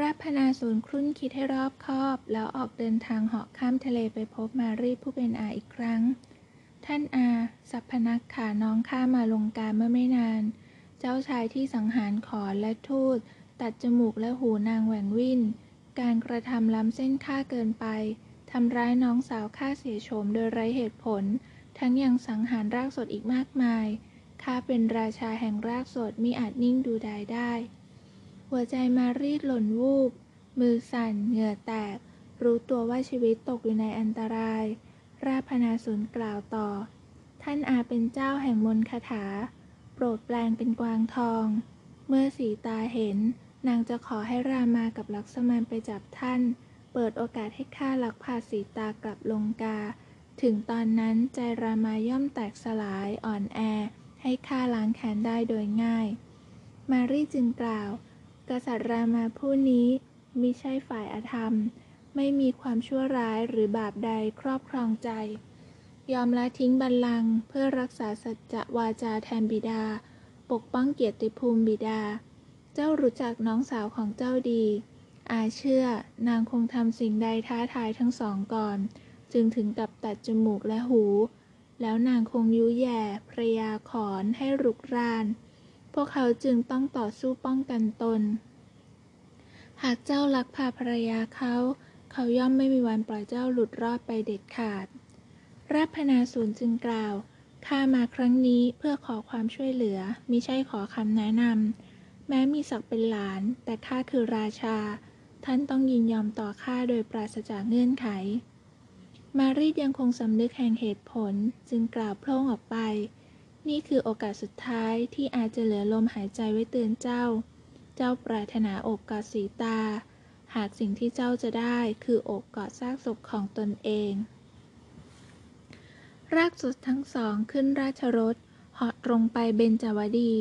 ราพนาศูนย์ครุ่นคิดให้รอบคอบแล้วออกเดินทางเหาะข้ามทะเลไปพบมารีผู้เป็นอาอีกครั้งท่านอาสัพพนักขาน้องข้ามาลงกาเมื่อไม่นานเจ้าชายที่สังหารขอนและทูตตัดจมูกและหูนางแหว่งวิ่นการกระทำล้ำเส้นข้าเกินไปทำร้ายน้องสาวข้าเสียโฉมโดยไร้เหตุผลทั้งยังสังหารรากสดอีกมากมายข้าเป็นราชาแห่งรากสดมิอาจนิ่งดูดายได้หัวใจมารีดหล่นวูบมือสั่นเหงื่อแตกรู้ตัวว่าชีวิตตกอยู่ในอันตรายราพนาศูนย์กล่าวต่อท่านอาเป็นเจ้าแห่งมนต์คาถาโปรดแปลงเป็นกวางทองเมื่อสีตาเห็นนางจะขอให้รามากับลักษมณไปจับท่านเปิดโอกาสให้ข้าลักพาสีตากลับลงกาถึงตอนนั้นใจรามาย่อมแตกสลายอ่อนแอให้ข้าล้างแค้นได้โดยง่ายมารีจึงกล่าวกษัตริย์รามาผู้นี้มิใช่ฝ่ายอธรรมไม่มีความชั่วร้ายหรือบาปใดครอบครองใจยอมละทิ้งบัลลังก์เพื่อรักษาสัจจะวาจาแทนบิดาปกป้องเกียรติภูมิบิดาเจ้ารู้จักน้องสาวของเจ้าดีอาเชื่อนางคงทำสิ่งใดท้าทายทั้งสองก่อนจึงถึงกับตัดจมูกและหูแล้วนางคงยุแย่พระยาขอนให้รุกรานพวกเขาจึงต้องต่อสู้ป้องกันตนหากเจ้าลักพาภรรยาเขาย่อมไม่มีวันปล่อยเจ้าหลุดรอดไปเด็ดขาดราพนาศูนย์จึงกล่าวข้ามาครั้งนี้เพื่อขอความช่วยเหลือมิใช่ขอคำแนะนำแม้มีศักดิ์เป็นหลานแต่ข้าคือราชาท่านต้องยินยอมต่อข้าโดยปราศจากเงื่อนไขมารีดยังคงสำนึกแห่งเหตุผลจึงกล่าวโพล่งออกไปนี่คือโอกาสสุดท้ายที่อาจจะเหลือลมหายใจไว้เตือนเจ้าเจ้าปรารถนาอกกอดสีตาหากสิ่งที่เจ้าจะได้คืออกกอดซากศพของตนเองรากสดทั้งสองขึ้นราชรถเหาะตรงไปเบญจวดี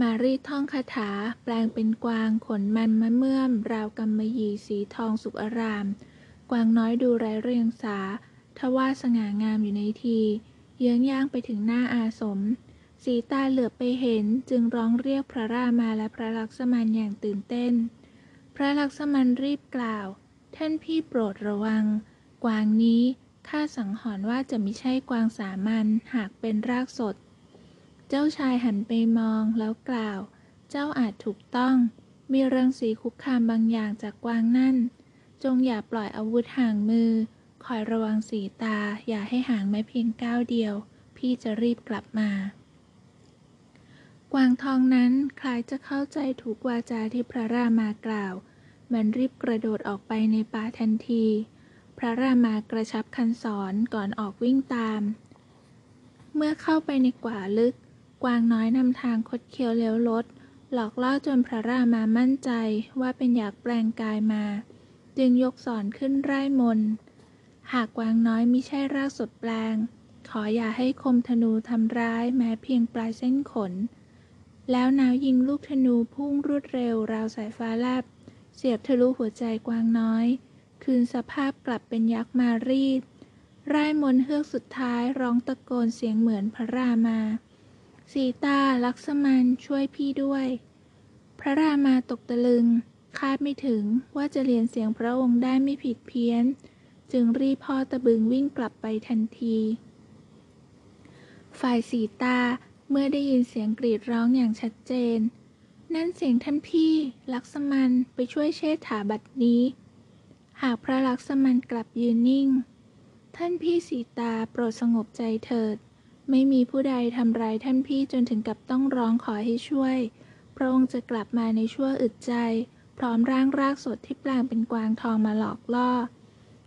มารีดท่องคาถาแปลงเป็นกวางขนมันมะเมื่อมราวกำมะหยี่สีทองสุกอารามกวางน้อยดูไร้เรียงสาทว่าสง่างามอยู่ในทีเยื้องย่างไปถึงหน้าอาสมสีตาเหลือบไปเห็นจึงร้องเรียกพระรามาและพระลักษมณอย่างตื่นเต้นพระลักษมณรีบกล่าวท่านพี่โปรดระวังกวางนี้ข้าสังหรณ์ว่าจะมิใช่กวางสามัญหากเป็นรากสดเจ้าชายหันไปมองแล้วกล่าวเจ้าอาจถูกต้องมีรังสีคุกคามบางอย่างจากกวางนั่นจงอย่าปล่อยอาวุธห่างมือคอยระวังสีตาอย่าให้ห่างแม้เพียงก้าวเดียวพี่จะรีบกลับมากวางทองนั้นคล้ายจะเข้าใจถูกวาจาที่พระรามากล่าวมันรีบกระโดดออกไปในป่าทันทีพระรามากระชับคันศรก่อนออกวิ่งตามเมื่อเข้าไปในกว่าลึกกวางน้อยนำทางคดเคี้ยวเลี้ยวลดหลอกล่อจนพระรามามั่นใจว่าเป็นอยากแปลงกายมาจึงยกศรขึ้นไร้มนหากกวางน้อยมิใช่รากสดแปลงขออย่าให้คมธนูทำร้ายแม้เพียงปลายเส้นขนแล้วนาวยิงลูกธนูพุ่งรวดเร็วราวสายฟ้าแลบเสียบทะลุหัวใจกวางน้อยคืนสภาพกลับเป็นยักษ์มารีดร่ายมนต์เฮือกสุดท้ายร้องตะโกนเสียงเหมือนพระรามาสีตาลักษมณช่วยพี่ด้วยพระรามาตกตะลึงคาดไม่ถึงว่าจะเรียนเสียงพระองค์ได้ไม่ผิดเพี้ยนจึงรีบพ่อตะบึงวิ่งกลับไปทันทีฝ่ายสีตาเมื่อได้ยินเสียงกรีดร้องอย่างชัดเจนนั่นเสียงท่านพี่ลักษมณไปช่วยเชษฐาบัดนี้หากพระลักษมณกลับยืนนิ่งท่านพี่สีตาโปรดสงบใจเถิดไม่มีผู้ใดทำร้ายท่านพี่จนถึงกับต้องร้องขอให้ช่วยพระองค์จะกลับมาในชั่วอึดใจพร้อมร่างรากสดที่แปลงเป็นกวางทองมาหลอกล่อ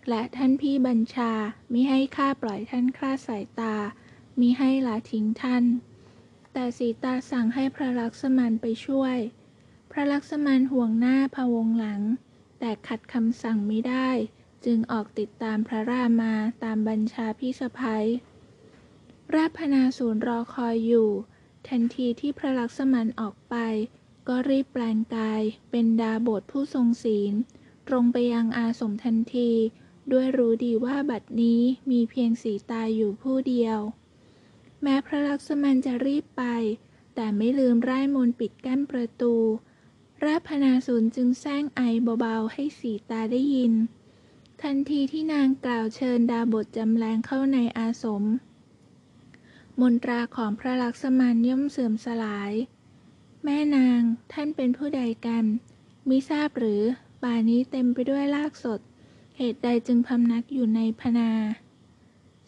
และท่านพี่บัญชามิให้ข้าปล่อยท่านคลาดสายตามิให้ละทิ้งท่านแต่สีตาสั่งให้พระลักษมณไปช่วยพระลักษมณห่วงหน้าพะวงหลังแต่ขัดคำสั่งมิได้จึงออกติดตามพระรามาตามบัญชาพี่สะใภ้ราพนาศูนย์รอคอยอยู่ทันทีที่พระลักษมณออกไปก็รีบแปลงกายเป็นดาบทผู้ทรงศีลตรงไปยังอาสมทันทีด้วยรู้ดีว่าบัดนี้มีเพียงสีตาอยู่ผู้เดียวแม้พระลักษมณจะรีบไปแต่ไม่ลืมร่ายมนต์ปิดกั้นประตู ระพนาศูนจึงแซงไอเบาๆให้สีตาได้ยินทันทีที่นางกล่าวเชิญดาบทจำแรงเข้าในอาสมมนตราของพระลักษมณย่อมเสื่อมสลายแม่นางท่านเป็นผู้ใดกันมิทราบหรือป่านี้เต็มไปด้วยรากสดเหตุใดจึงพำนักอยู่ในพนา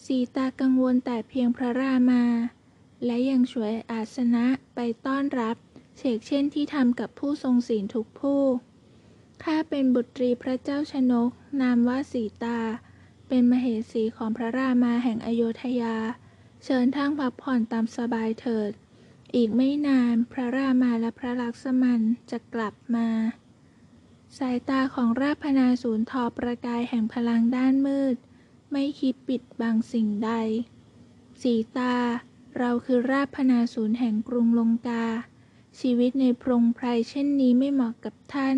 สีตากังวลแต่เพียงพระรามาและยังฉวยอาสนะไปต้อนรับเฉกเช่นที่ทำกับผู้ทรงศีลทุกผู้ข้าเป็นบุตรีพระเจ้าชนกนามว่าสีตาเป็นมเหสีของพระรามาแห่งอโยธยาเชิญทั้งพักผ่อนตามสบายเถิดอีกไม่นานพระรามาและพระลักษมณจะกลับมาสายตาของราพนาศูนทอประกายแห่งพลังด้านมืดไม่คิดปิดบังสิ่งใดสีตาเราคือราพนาศูนแห่งกรุงลงกาชีวิตในพรงไพรเช่นนี้ไม่เหมาะกับท่าน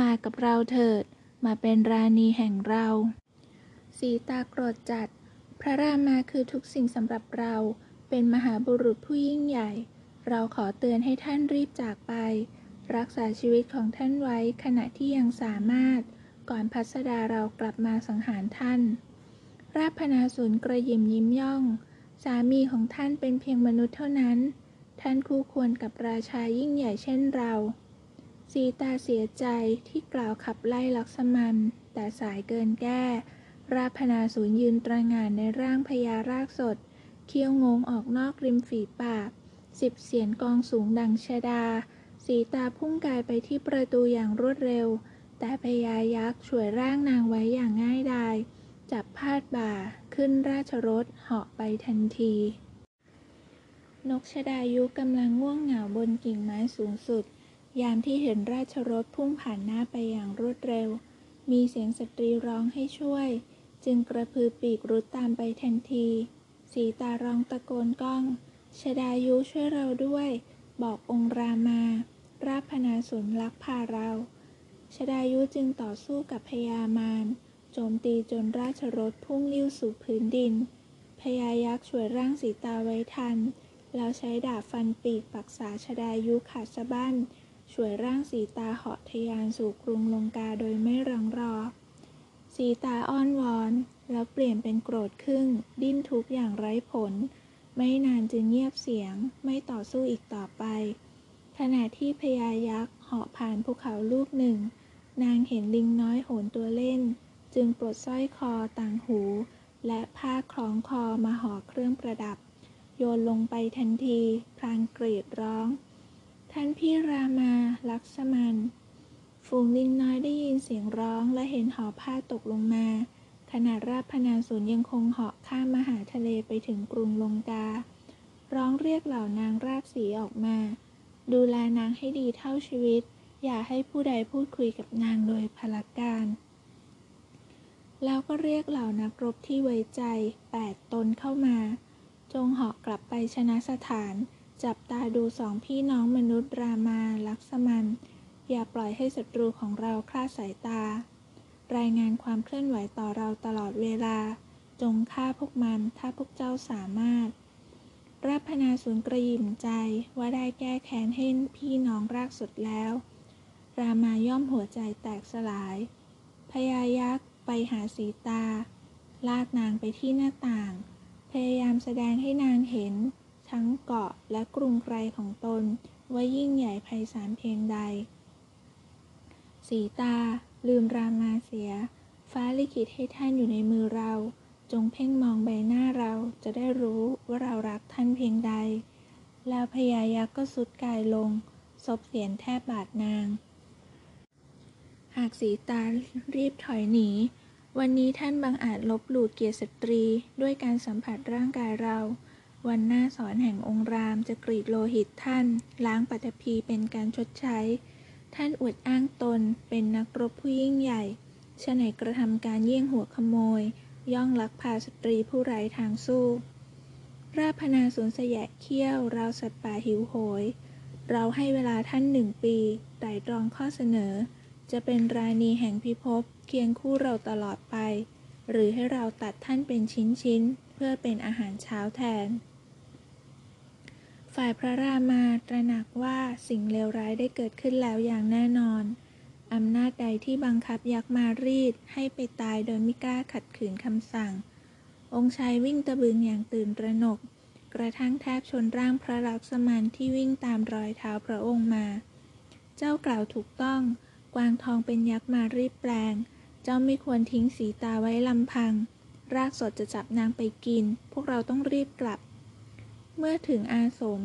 มากับเราเถิดมาเป็นราณีแห่งเราสีตาโกรธจัดพระรามาคือทุกสิ่งสำหรับเราเป็นมหาบุรุษผู้ยิ่งใหญ่เราขอเตือนให้ท่านรีบจากไปรักษาชีวิตของท่านไว้ขณะที่ยังสามารถก่อนภัสดาเรากลับมาสังหารท่านราพนาศูนกระยิมยิ้มย่องสามีของท่านเป็นเพียงมนุษย์เท่านั้นท่านคู่ควรกับราชายิ่งใหญ่เช่นเราสีตาเสียใจที่กล่าวขับไล่ลักษมณแต่สายเกินแก้ราพนาศูนยืนตระหง่านในร่างพญารากสดเคี้ยวงงออกนอกริมฝีปากสิบเสียนกองสูงดังชดาสีตาพุ่งกายไปที่ประตูอย่างรวดเร็วแต่พญายักษ์ช่วยร่างนางไว้อย่างง่ายดายจับพาดบ่าขึ้นราชรถเหาะไปทันทีนกชดายุกำลังง่วงเหงาบนกิ่งไม้สูงสุดยามที่เห็นราชรถพุ่งผ่านหน้าไปอย่างรวดเร็วมีเสียงสตรีร้องให้ช่วยจึงกระพือปีกรุดตามไปทันทีสีตาร้องตะโกนก้องชดายุช่วยเราด้วยบอกองค์รามาราพนาศูนลักพาเราชดายุจึงต่อสู้กับพญามารโจมตีจนราชรถพุ่งลิ้วสู่พื้นดินพญายักษ์ช่วยร่างสีตาไว้ทันแล้วใช้ดาบฟันปีกปักษาชดายุขาดสะบั้นช่วยร่างสีตาเหาะทะยานสู่กรุงลงกาโดยไม่รังรอสีตาอ้อนวอนแล้วเปลี่ยนเป็นโกรธขึ้นดิ้นทุบอย่างไร้ผลไม่นานจึงเงียบเสียงไม่ต่อสู้อีกต่อไปขณะที่พญายักษ์เหาะผ่านภูเขาลูกหนึ่งนางเห็นลิงน้อยโหนตัวเล่นจึงปลดสร้อยคอต่างหูและผ้าคล้องคอมาห่อเครื่องประดับโยนลงไปทันทีพลางกรีดร้องท่านพี่รามาลักษมณฝูงลิงน้อยได้ยินเสียงร้องและเห็นห่อผ้าตกลงมาขณะราพนาศูนยังคงเหาะข้ามมหาทะเลไปถึงกรุงลงการ้องเรียกเหล่านางราบสีออกมาดูแลนางให้ดีเท่าชีวิตอย่าให้ผู้ใดพูดคุยกับนางโดยพลการแล้วก็เรียกเหล่านักรบที่ไว้ใจ8ตนเข้ามาจงเหาะกลับไปชนะสถานจับตาดูสองพี่น้องมนุษย์รามาลักษมณอย่าปล่อยให้ศัตรูของเราคลาดสายตารายงานความเคลื่อนไหวต่อเราตลอดเวลาจงฆ่าพวกมันถ้าพวกเจ้าสามารถราพนาศูนกระยิมใจว่าได้แก้แค้นให้พี่น้องรากสดแล้วรามาย่อมหัวใจแตกสลายพญายักษ์ไปหาสีตาลากนางไปที่หน้าต่างพยายามแสดงให้นางเห็นทั้งเกาะและกรุงไกรของตนว่ายิ่งใหญ่ไพศาลเพียงใดสีตาลืมรามาเสียฟ้าลิขิตให้ท่านอยู่ในมือเราจงเพ่งมองใบหน้าเราจะได้รู้ว่าเรารักท่านเพียงใดแล้วพญายักษ์ก็สุดกายลงซบเสียนแทบบาดนางหากสีตารีบถอยหนีวันนี้ท่านบังอาจลบหลู่เกียรติสตรีด้วยการสัมผัสร่างกายเราวันหน้าสอนแห่งองค์รามจะกรีดโลหิตท่านล้างปฐพีเป็นการชดใช้ท่านอวดอ้างตนเป็นนักรบผู้ยิ่งใหญ่ชะไหนกระทำการเยี่ยงหัวขโมยย่องลักพาสตรีผู้ไร้ทางสู้ราพนาศูนสยะเขี้ยวเราสัตว์ป่าหิวโหยเราให้เวลาท่าน1 ปีไต่ตรองข้อเสนอจะเป็นราณีแห่งพิภพเคียงคู่เราตลอดไปหรือให้เราตัดท่านเป็นชิ้นๆเพื่อเป็นอาหารเช้าแทน ฝ่ายพระรามาตระหนักว่าสิ่งเลวร้ายได้เกิดขึ้นแล้วอย่างแน่นอนอำนาจใดที่บังคับยักษ์มารีดให้ไปตายโดยไม่กล้าขัดขืนคำสั่งองค์ชายวิ่งตะบึงอย่างตื่นตระหนกกระทั่งแทบชนร่างพระลักษมณที่วิ่งตามรอยเท้าพระองค์มาเจ้ากล่าวถูกต้องกวางทองเป็นยักษ์มารีดแปลงเจ้าไม่ควรทิ้งสีตาไว้ลำพังรากสดจะจับนางไปกินพวกเราต้องรีบกลับเมื่อถึงอาสม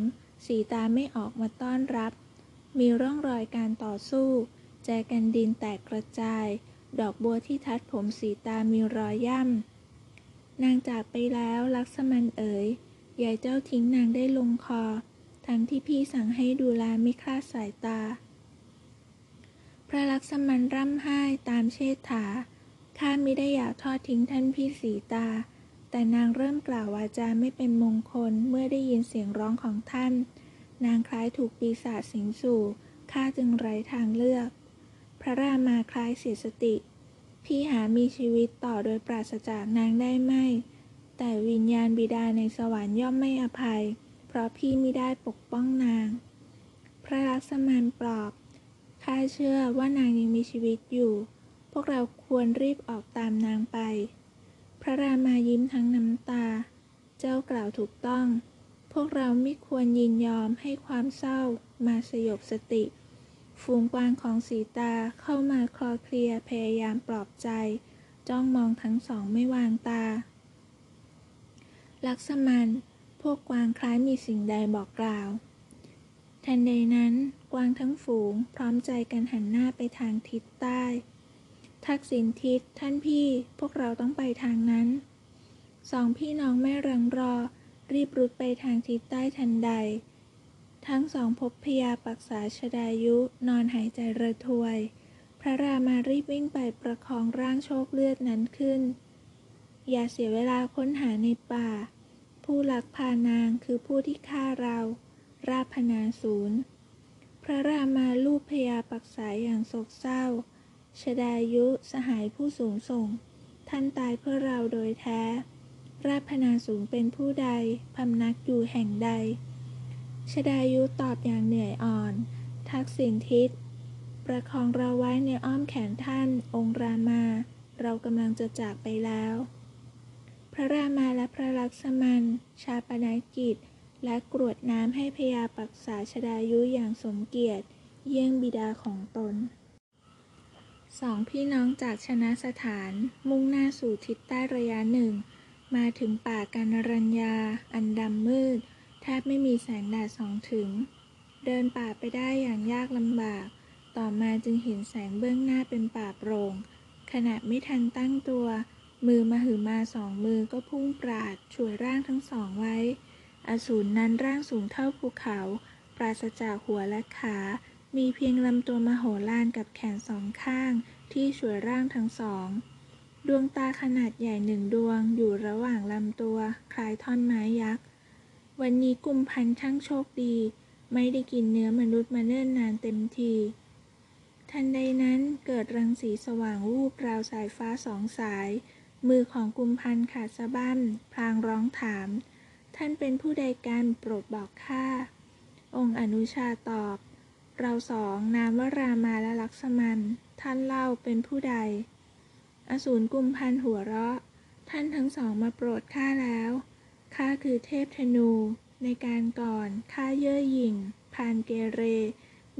สีตาไม่ออกมาต้อนรับมีร่องรอยการต่อสู้แจกันดินแตกกระจายดอกบัวที่ทัดผมสีตามีรอยย่ำนางจากไปแล้วลักษมณเอ๋ยยายเจ้าทิ้งนางได้ลงคอทั้งที่พี่สั่งให้ดูแลไม่คลาดสายตาพระลักษมณร่ำไห้ตามเชษฐาข้ามิได้อยากทอดทิ้งท่านพี่สีตาแต่นางเริ่มกล่าววาจาไม่เป็นมงคลเมื่อได้ยินเสียงร้องของท่านนางคล้ายถูกปีศาจสิงสู่ข้าจึงไร้ทางเลือกพระรามาคล้ายเสียสติพี่หามีชีวิตต่อโดยปราศจากนางได้ไหมแต่วิญญาณบิดาในสวรรค์ย่อมไม่อภัยเพราะพี่มิได้ปกป้องนางพระลักษมณปลอบข้าเชื่อว่านางยังมีชีวิตอยู่พวกเราควรรีบออกตามนางไปพระรามายิ้มทั้งน้ำตาเจ้ากล่าวถูกต้องพวกเราไม่ควรยินยอมให้ความเศร้ามาสยบสติฝูงกวางของสีตาเข้ามาคลอเคลียพยายามปลอบใจจ้องมองทั้งสองไม่วางตาลักษมณพวกกวางคล้ายมีสิ่งใดบอกกล่าวทันใดนั้นกวางทั้งฝูงพร้อมใจกันหันหน้าไปทางทิศใต้ทักษิณทิศท่านพี่พวกเราต้องไปทางนั้นสองพี่น้องไม่รังรอรีบรุดไปทางทิศใต้ทันใดทั้งสองพบพญาปักษาชฎายุนอนหายใจระทวยพระรามารีบวิ่งไปประคองร่างโชคเลือดนั้นขึ้นอย่าเสียเวลาค้นหาในป่าผู้ลักพานางคือผู้ที่ฆ่าเราราพนาศูนย์พระรามาลูบพญาปักษาอย่างโศกเศร้าชฎายุสหายผู้สูงส่งท่านตายเพื่อเราโดยแท้ราพนาศูนย์เป็นผู้ใดพำนักอยู่แห่งใดชฎายุตอบอย่างเหนื่อยอ่อนทักษิณทิศประคองเราไว้ในอ้อมแขนท่านองค์รามาเรากำลังจะจากไปแล้วพระรามาและพระลักษมณชาปนกิจและกรวดน้ำให้พญาปักษาชฎายุอย่างสมเกียรติเยี่ยงบิดาของตนสองพี่น้องจากชนะสถานมุ่งหน้าสู่ทิศใต้ระยะหนึ่งมาถึงป่ากันรัญญาอันดำมืดแทบไม่มีแสงแดดส่องถึงเดินป่าไปได้อย่างยากลำบากต่อมาจึงเห็นแสงเบื้องหน้าเป็นป่าโปร่งขณะไม่ทันตั้งตัวมือมหึมาสองมือก็พุ่งปราดช่วยร่างทั้งสองไว้อสูรนั้นร่างสูงเท่าภูเขาปราศจากหัวและขามีเพียงลำตัวมโหฬารกับแขนสองข้างที่ช่วยร่างทั้งสองดวงตาขนาดใหญ่หนึ่งดวงอยู่ระหว่างลำตัวคล้ายท่อนไม้ยักษ์วันนี้กุมพันช่างโชคดีไม่ได้กินเนื้อมนุษย์มาเนิ่นนานเต็มทีทันใดนั้นเกิดรังสีสว่างวูบราวสายฟ้าสองสายมือของกุมพันขาดสะบั้นพลางร้องถามท่านเป็นผู้ใดกันโปรดบอกข้าองค์อนุชาตอบเราสองนามว่ารามาและลักษมณท่านเล่าเป็นผู้ใดอสูรกุมพันหัวเราะท่านทั้งสองมาโปรดข้าแล้วข้าคือเทพธนูในการก่อนข้าเย่อหยิ่งพานเกเร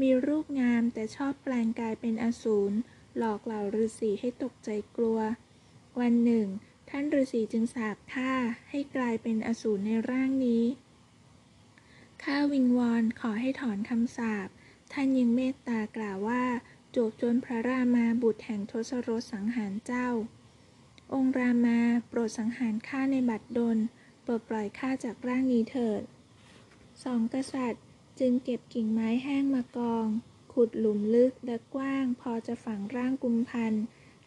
มีรูปงามแต่ชอบแปลงกายเป็นอสูรหลอกเหล่าฤาษีให้ตกใจกลัววันหนึ่งท่านฤาษีจึงสาปข้าให้กลายเป็นอสูรในร่างนี้ข้าวิงวอนขอให้ถอนคำสาปท่านยังเมตตากล่าวว่าจวบจนพระรามาบุตรแห่งทศรสสังหารเจ้าองค์รามาโปรดสังหารข้าในบัดดลโปรดปล่อยข้าจากร่างนี้เถิดสองกษัตริย์จึงเก็บกิ่งไม้แห้งมากองขุดหลุมลึกและกว้างพอจะฝังร่างกุมพัน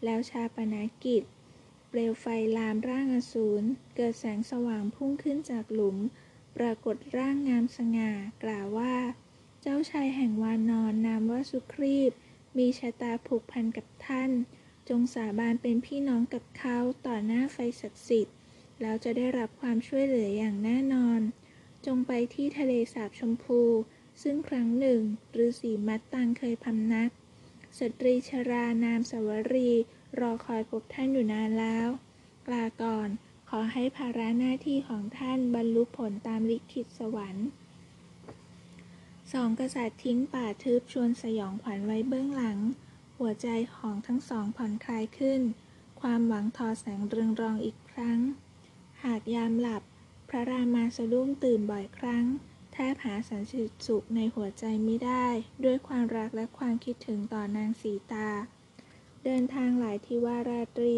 แล้วชาปนกิจเปลวไฟลามร่างอสูรเกิดแสงสว่างพุ่งขึ้นจากหลุมปรากฏร่างงามสง่ากล่าวว่าเจ้าชายแห่งวานรนามว่าสุครีพมีชะตาผูกพันกับท่านจงสาบานเป็นพี่น้องกับเขาต่อหน้าไฟศักดิ์สิทธิ์แล้วจะได้รับความช่วยเหลืออย่างแน่นอน จงไปที่ทะเลสาบชมพูซึ่งครั้งหนึ่งฤาษีมัตตังเคยพำนักสตรีชรานามสวรีรอคอยพบท่านอยู่นานแล้วลาก่อนขอให้ภาระหน้าที่ของท่านบรรลุผลตามลิขิตสวรรค์สองกษัตริย์ทิ้งป่าทึบชวนสยองขวัญไว้เบื้องหลังหัวใจของทั้งสองผ่อนคลายขึ้นความหวังทอแสงเรืองรองอีกครั้งหากยามหลับพระรามาสะดุ้งตื่นบ่อยครั้งแทบหาสันติสุขในหัวใจไม่ได้ด้วยความรักและความคิดถึงต่อนางสีตาเดินทางหลายทิวาราตรี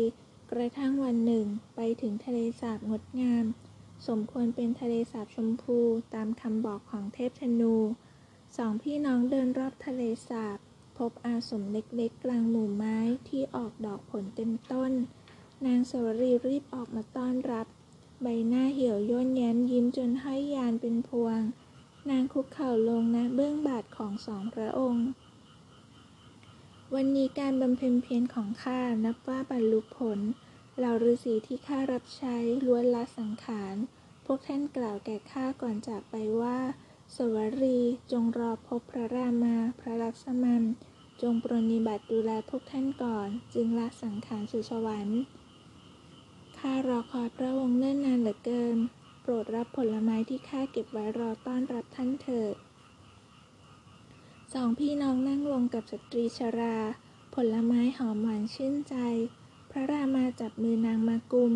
กระทั่งวันหนึ่งไปถึงทะเลสาบงดงามสมควรเป็นทะเลสาบชมพูตามคำบอกของเทพธนูสองพี่น้องเดินรอบทะเลสาบพบอาสมเล็กๆกลางหมู่ไม้ที่ออกดอกผลเต็มต้นนางสวรีรีบออกมาต้อนรับใบหน้าเหี่ยวย่นแย้มยิ้มจนห้อยยานเป็นพวงนางคุกเข่าลงณเบื้องบาทของสองพระองค์วันนี้การบำเพ็ญเพียรของข้านับว่าบรรลุผลเหล่าฤาษีที่ข้ารับใช้ล้วนละสังขารพวกท่านกล่าวแก่ข้าก่อนจากไปว่าสวรีจงรอพบพระรามาพระลักษมันจงปรนนิบัติดูแลพวกท่านก่อนจึงละสังขารสู่สวรรค์ข้ารอคอยพระองค์เนิ่นนานเหลือเกินโปรดรับผลไม้ที่ข้าเก็บไว้รอต้อนรับท่านเถิดสองพี่น้องนั่งลงกับสตรีชราผลไม้หอมหวานชื่นใจพระรามาจับมือนางมากุม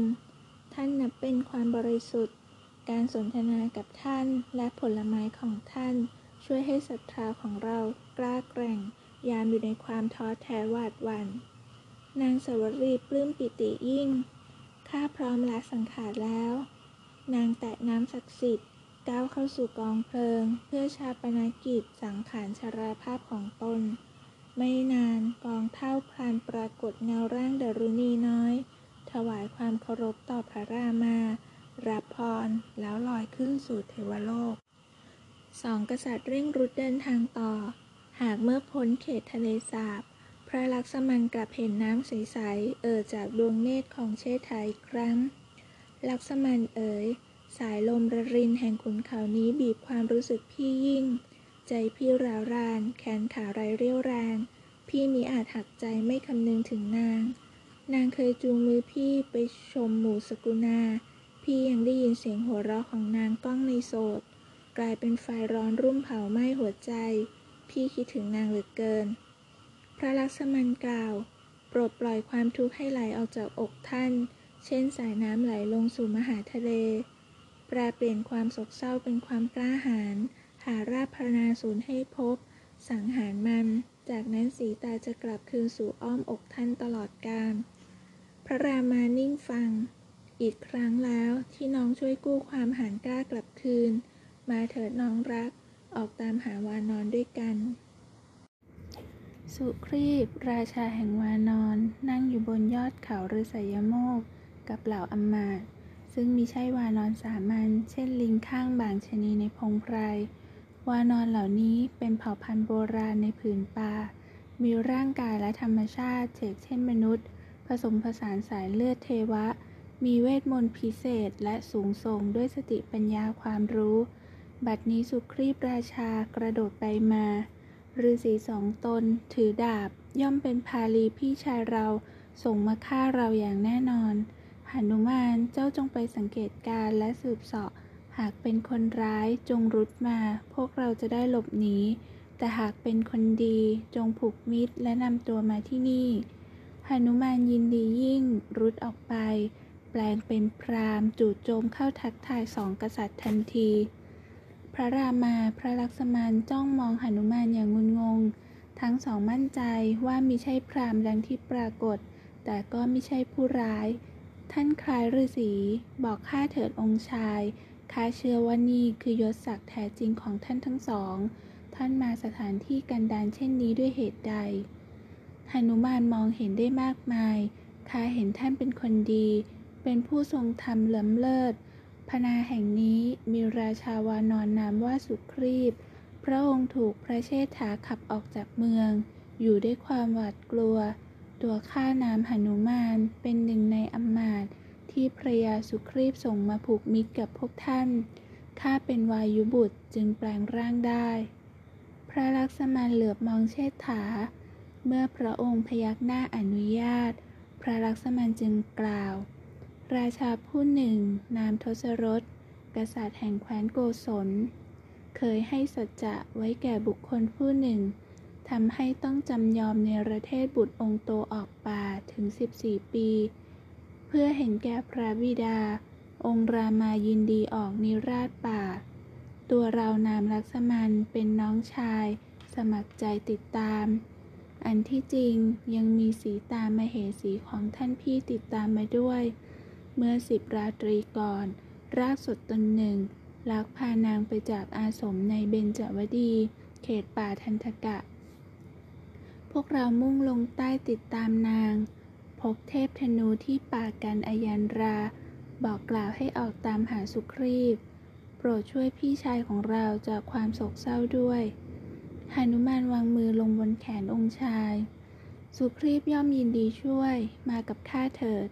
ท่านนับเป็นความบริสุทธิ์การสนทนากับท่านและผลไม้ของท่านช่วยให้ศรัทธาของเรากล้าแกร่งยามอยู่ในความท้อแท้หวาดหวั่นนางสวรีปลื้มปิติยิ่งข้าพร้อมละสังขารแล้วนางแตะน้ำศักดิ์สิทธิ์ก้าวเข้าสู่กองเพลิงเพื่อชาปนกิจสังขารชราภาพของตนไม่นานกองเท่าพลานปรากฏเงาร่างดารุณีน้อยถวายความเคารพต่อพระรามารับพรแล้วลอยขึ้นสู่เทวโลกสองกษัตริย์เร่งรุดเดินทางต่อหากเมื่อพ้นเขตทะเลสาบพระลักษมันกลับเห็นน้ำใสๆจากดวงเนตรของเชษฐาอีกครั้งลักษมันสายลมระรินแห่งขุนเขานี้บีบความรู้สึกพี่ยิ่งใจพี่ร้าวรานแขนขาไร้เรี่ยวแรงพี่มิอาจหักใจไม่คำนึงถึงนางนางเคยจูงมือพี่ไปชมหมู่สกุณาพี่ยังได้ยินเสียงหัวเราะของนางก้องในโสตกลายเป็นไฟร้อนรุ่มเผาไหม้หัวใจพี่คิดถึงนางเหลือเกินพระลักษมันกล่าวโปรดปล่อยความทุกข์ให้ไหลออกจากอกท่านเช่นสายน้ำไหลลงสู่มหาทะเลแปลเปลี่ยนความโศกเศร้าเป็นความกล้าหาญหาราภนาสูญให้พบสังหารมันจากนั้นสีตาจะกลับคืนสู่อ้อมอกท่านตลอดกาลพระรามานิ่งฟังอีกครั้งแล้วที่น้องช่วยกู้ความหาญกล้ากลับคืนมาเถิดน้องรักออกตามหาวานอนด้วยกันสุครีพราชาแห่งวานอนนั่งอยู่บนยอดเขาฤษยโมกกับเหล่าอำมาตย์ซึ่งมิใช่วานอนสามัญเช่นลิงข้างบางชนีในพงไพรวานอนเหล่านี้เป็นเผ่าพันธุ์โบราณในผืนป่ามีร่างกายและธรรมชาติเช่นมนุษย์ผสมผสานสายเลือดเทวะมีเวทมนต์พิเศษและสูงส่งด้วยสติปัญญาความรู้บัดนี้สุครีพราชากระโดดไปมาฤาษีสองตนถือดาบย่อมเป็นพาลีพี่ชายเราส่งมาฆ่าเราอย่างแน่นอนหนุมานเจ้าจงไปสังเกตการและสืบเสาะหากเป็นคนร้ายจงรุดมาพวกเราจะได้หลบหนีแต่หากเป็นคนดีจงผูกมิตรและนำตัวมาที่นี่หนุมานยินดียิ่งรุดออกไปแปลงเป็นพราหมณ์จู่โจมเข้าทักทายสองกษัตริย์ทันทีพระรามาพระลักษมันจ้องมองหนุมานอย่างงุนงงทั้งสองมั่นใจว่ามิใช่พราหมณ์ดังที่ปรากฏแต่ก็มิใช่ผู้ร้ายท่านคล้ายฤาษีบอกข้าเถิดองค์ชายข้าเชื่อว่านี่คือยศศักดิ์แท้จริงของท่านทั้งสองท่านมาสถานที่กันดารเช่นนี้ด้วยเหตุใดหนุมานมองเห็นได้มากมายข้าเห็นท่านเป็นคนดีเป็นผู้ทรงธรรมล้ำเลิศพนาแห่งนี้มีราชาวานอนนามว่าสุครีพพระองค์ถูกพระเชษฐาขับออกจากเมืองอยู่ด้วยความหวาดกลัวตัวข้านามหนุมานเป็นหนึ่งในอำมาตย์ที่พระยาสุครีพส่งมาผูกมิตรกับพวกท่าน ถ้าเป็นวายุบุตรจึงแปลงร่างได้พระลักษมณเหลือบมองเชษฐาเมื่อพระองค์พยักหน้าอนุญาตพระลักษมณจึงกล่าวราชาผู้หนึ่งนามทศรถกษัตริย์แห่งแคว้นโกศลเคยให้สัจจะไว้แก่บุคคลผู้หนึ่งทำให้ต้องจำยอมเนรเทศบุตรองค์โตออกป่าถึง14 ปีเพื่อเห็นแก่พระบิดาองค์รามายินดีออกนิราศป่าตัวเรานามลักษมณเป็นน้องชายสมัครใจติดตามอันที่จริงยังมีสีตามเหสีของท่านพี่ติดตามมาด้วยเมื่อ10 ราตรีก่อนรากสดตนหนึ่งลักพานางไปจากอาสมในเบญจวดีเขตป่าทันทกะพวกเรามุ่งลงใต้ติดตามนางพบเทพธนูที่ป่ากันอยันราบอกกล่าวให้ออกตามหาสุครีพโปรดช่วยพี่ชายของเราจากความโศกเศร้าด้วยหนุมานวางมือลงบนแขนองค์ชายสุครีพย่อมยินดีช่วยมากับข้าเถิด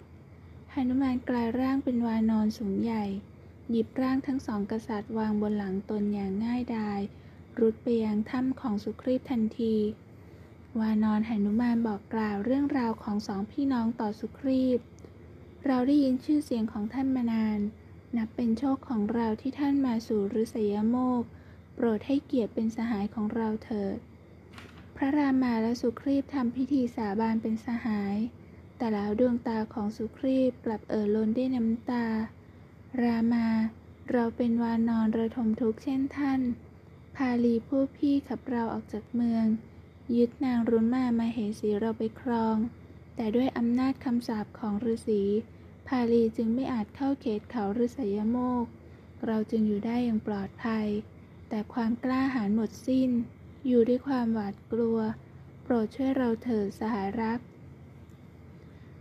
หนุมานกลายร่างเป็นวานรสูงใหญ่หยิบร่างทั้งสองกษัตริย์วางบนหลังตนอย่างง่ายดายรุดไปยังถ้ำของสุครีพทันทีวานรหนุมานบอกกล่าวเรื่องราวของสองพี่น้องต่อสุครีพเราได้ยินชื่อเสียงของท่านมานานนับเป็นโชคของเราที่ท่านมาสู่ฤๅษยโมกข์โปรดให้เกียรติเป็นสหายของเราเถิดพระรามาและสุครีพทำพิธีสาบานเป็นสหายแต่แล้วดวงตาของสุครีพกลับเอ่อล้นด้วยน้ำตารามาเราเป็นวานรระทมทุกข์เช่นท่านพาลีผู้พี่ขับเราออกจากเมืองยึดนางรุนมามาเหสีเราไปครองแต่ด้วยอำนาจคำสาปของฤาษีพาลีจึงไม่อาจเข้าเขตเขาฤๅษยโมกข์เราจึงอยู่ได้อย่างปลอดภัยแต่ความกล้าหาญหมดสิ้นอยู่ด้วยความหวาดกลัวโปรดช่วยเราเถิดสหายรัก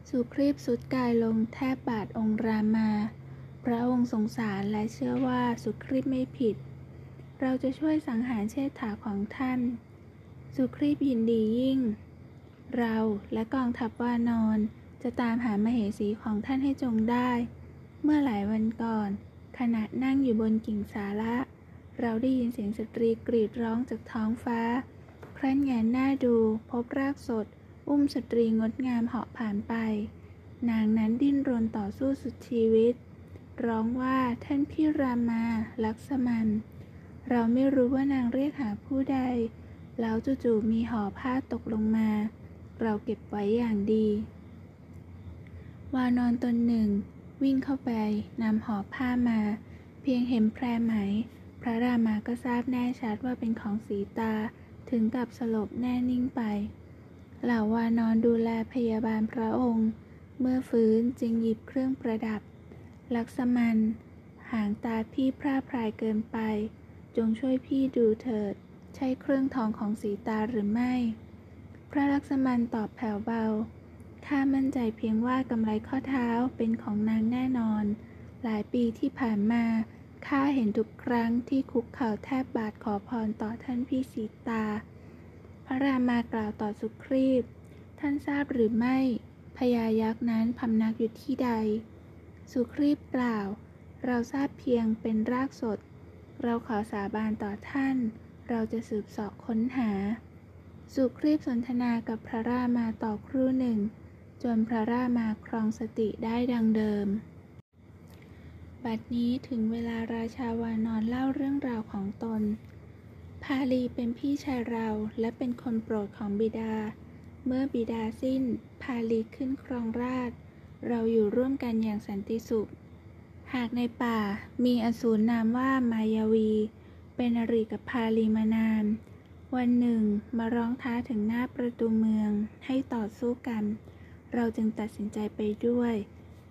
สุครีพสุดกายลงแทบบาทองค์รามาพระองค์สงสารและเชื่อว่าสุครีพไม่ผิดเราจะช่วยสังหารเชษฐาของท่านสุครีพยินดียิ่งเราและกองทัพวานรจะตามหามเหสีของท่านให้จงได้เมื่อหลายวันก่อนขณะนั่งอยู่บนกิ่งสาละเราได้ยินเสียงสตรีกรีดร้องจากท้องฟ้าครั้นแงนหน้าดูพบรากสดอุ้มสตรีงดงามเหาะผ่านไปนางนั้นดิ้นรนต่อสู้สุดชีวิตร้องว่าท่านพี่รามาลักษมณเราไม่รู้ว่านางเรียกหาผู้ใดแล้วจู่ๆมีห่อผ้าตกลงมาเราเก็บไว้อย่างดีวานรตนหนึ่งวิ่งเข้าไปนำห่อผ้ามาเพียงเห็นแพรไหมพระรามาก็ทราบแน่ชัดว่าเป็นของสีตาถึงกับสลบแน่นิ่งไปเหล่าวานรดูแลพยาบาลพระองค์เมื่อฟื้นจึงหยิบเครื่องประดับลักษมณหางตาพี่พร่าพรายเกินไปจงช่วยพี่ดูเถิดใช่เครื่องทองของสีตาหรือไม่พระลักษมณตอบแผ่วเบาข้ามั่นใจเพียงว่ากำไลข้อเท้าเป็นของนางแน่นอนหลายปีที่ผ่านมาข้าเห็นทุกครั้งที่คุกเข่าแทบบาทขอพรต่อท่านพี่สีตาพระรามากล่าวต่อสุครีพท่านทราบหรือไม่พญายักษ์นั้นพำนักอยู่ที่ใดสุครีพกล่าวเราทราบเพียงเป็นรากสดเราขอสาบานต่อท่านเราจะสืบเสาะค้นหาสุครีพสนทนากับพระรามาต่อครู่หนึ่งจนพระรามาครองสติได้ดังเดิมบัดนี้ถึงเวลาราชาวานรเล่าเรื่องราวของตนพาลีเป็นพี่ชายเราและเป็นคนโปรดของบิดาเมื่อบิดาสิ้นพาลีขึ้นครองราชเราอยู่ร่วมกันอย่างสันติสุขหากในป่ามีอสูรนามว่ามายาวีเป็นอริกับพาลีมานานวันหนึ่งมาร้องท้าถึงหน้าประตูเมืองให้ต่อสู้กันเราจึงตัดสินใจไปด้วย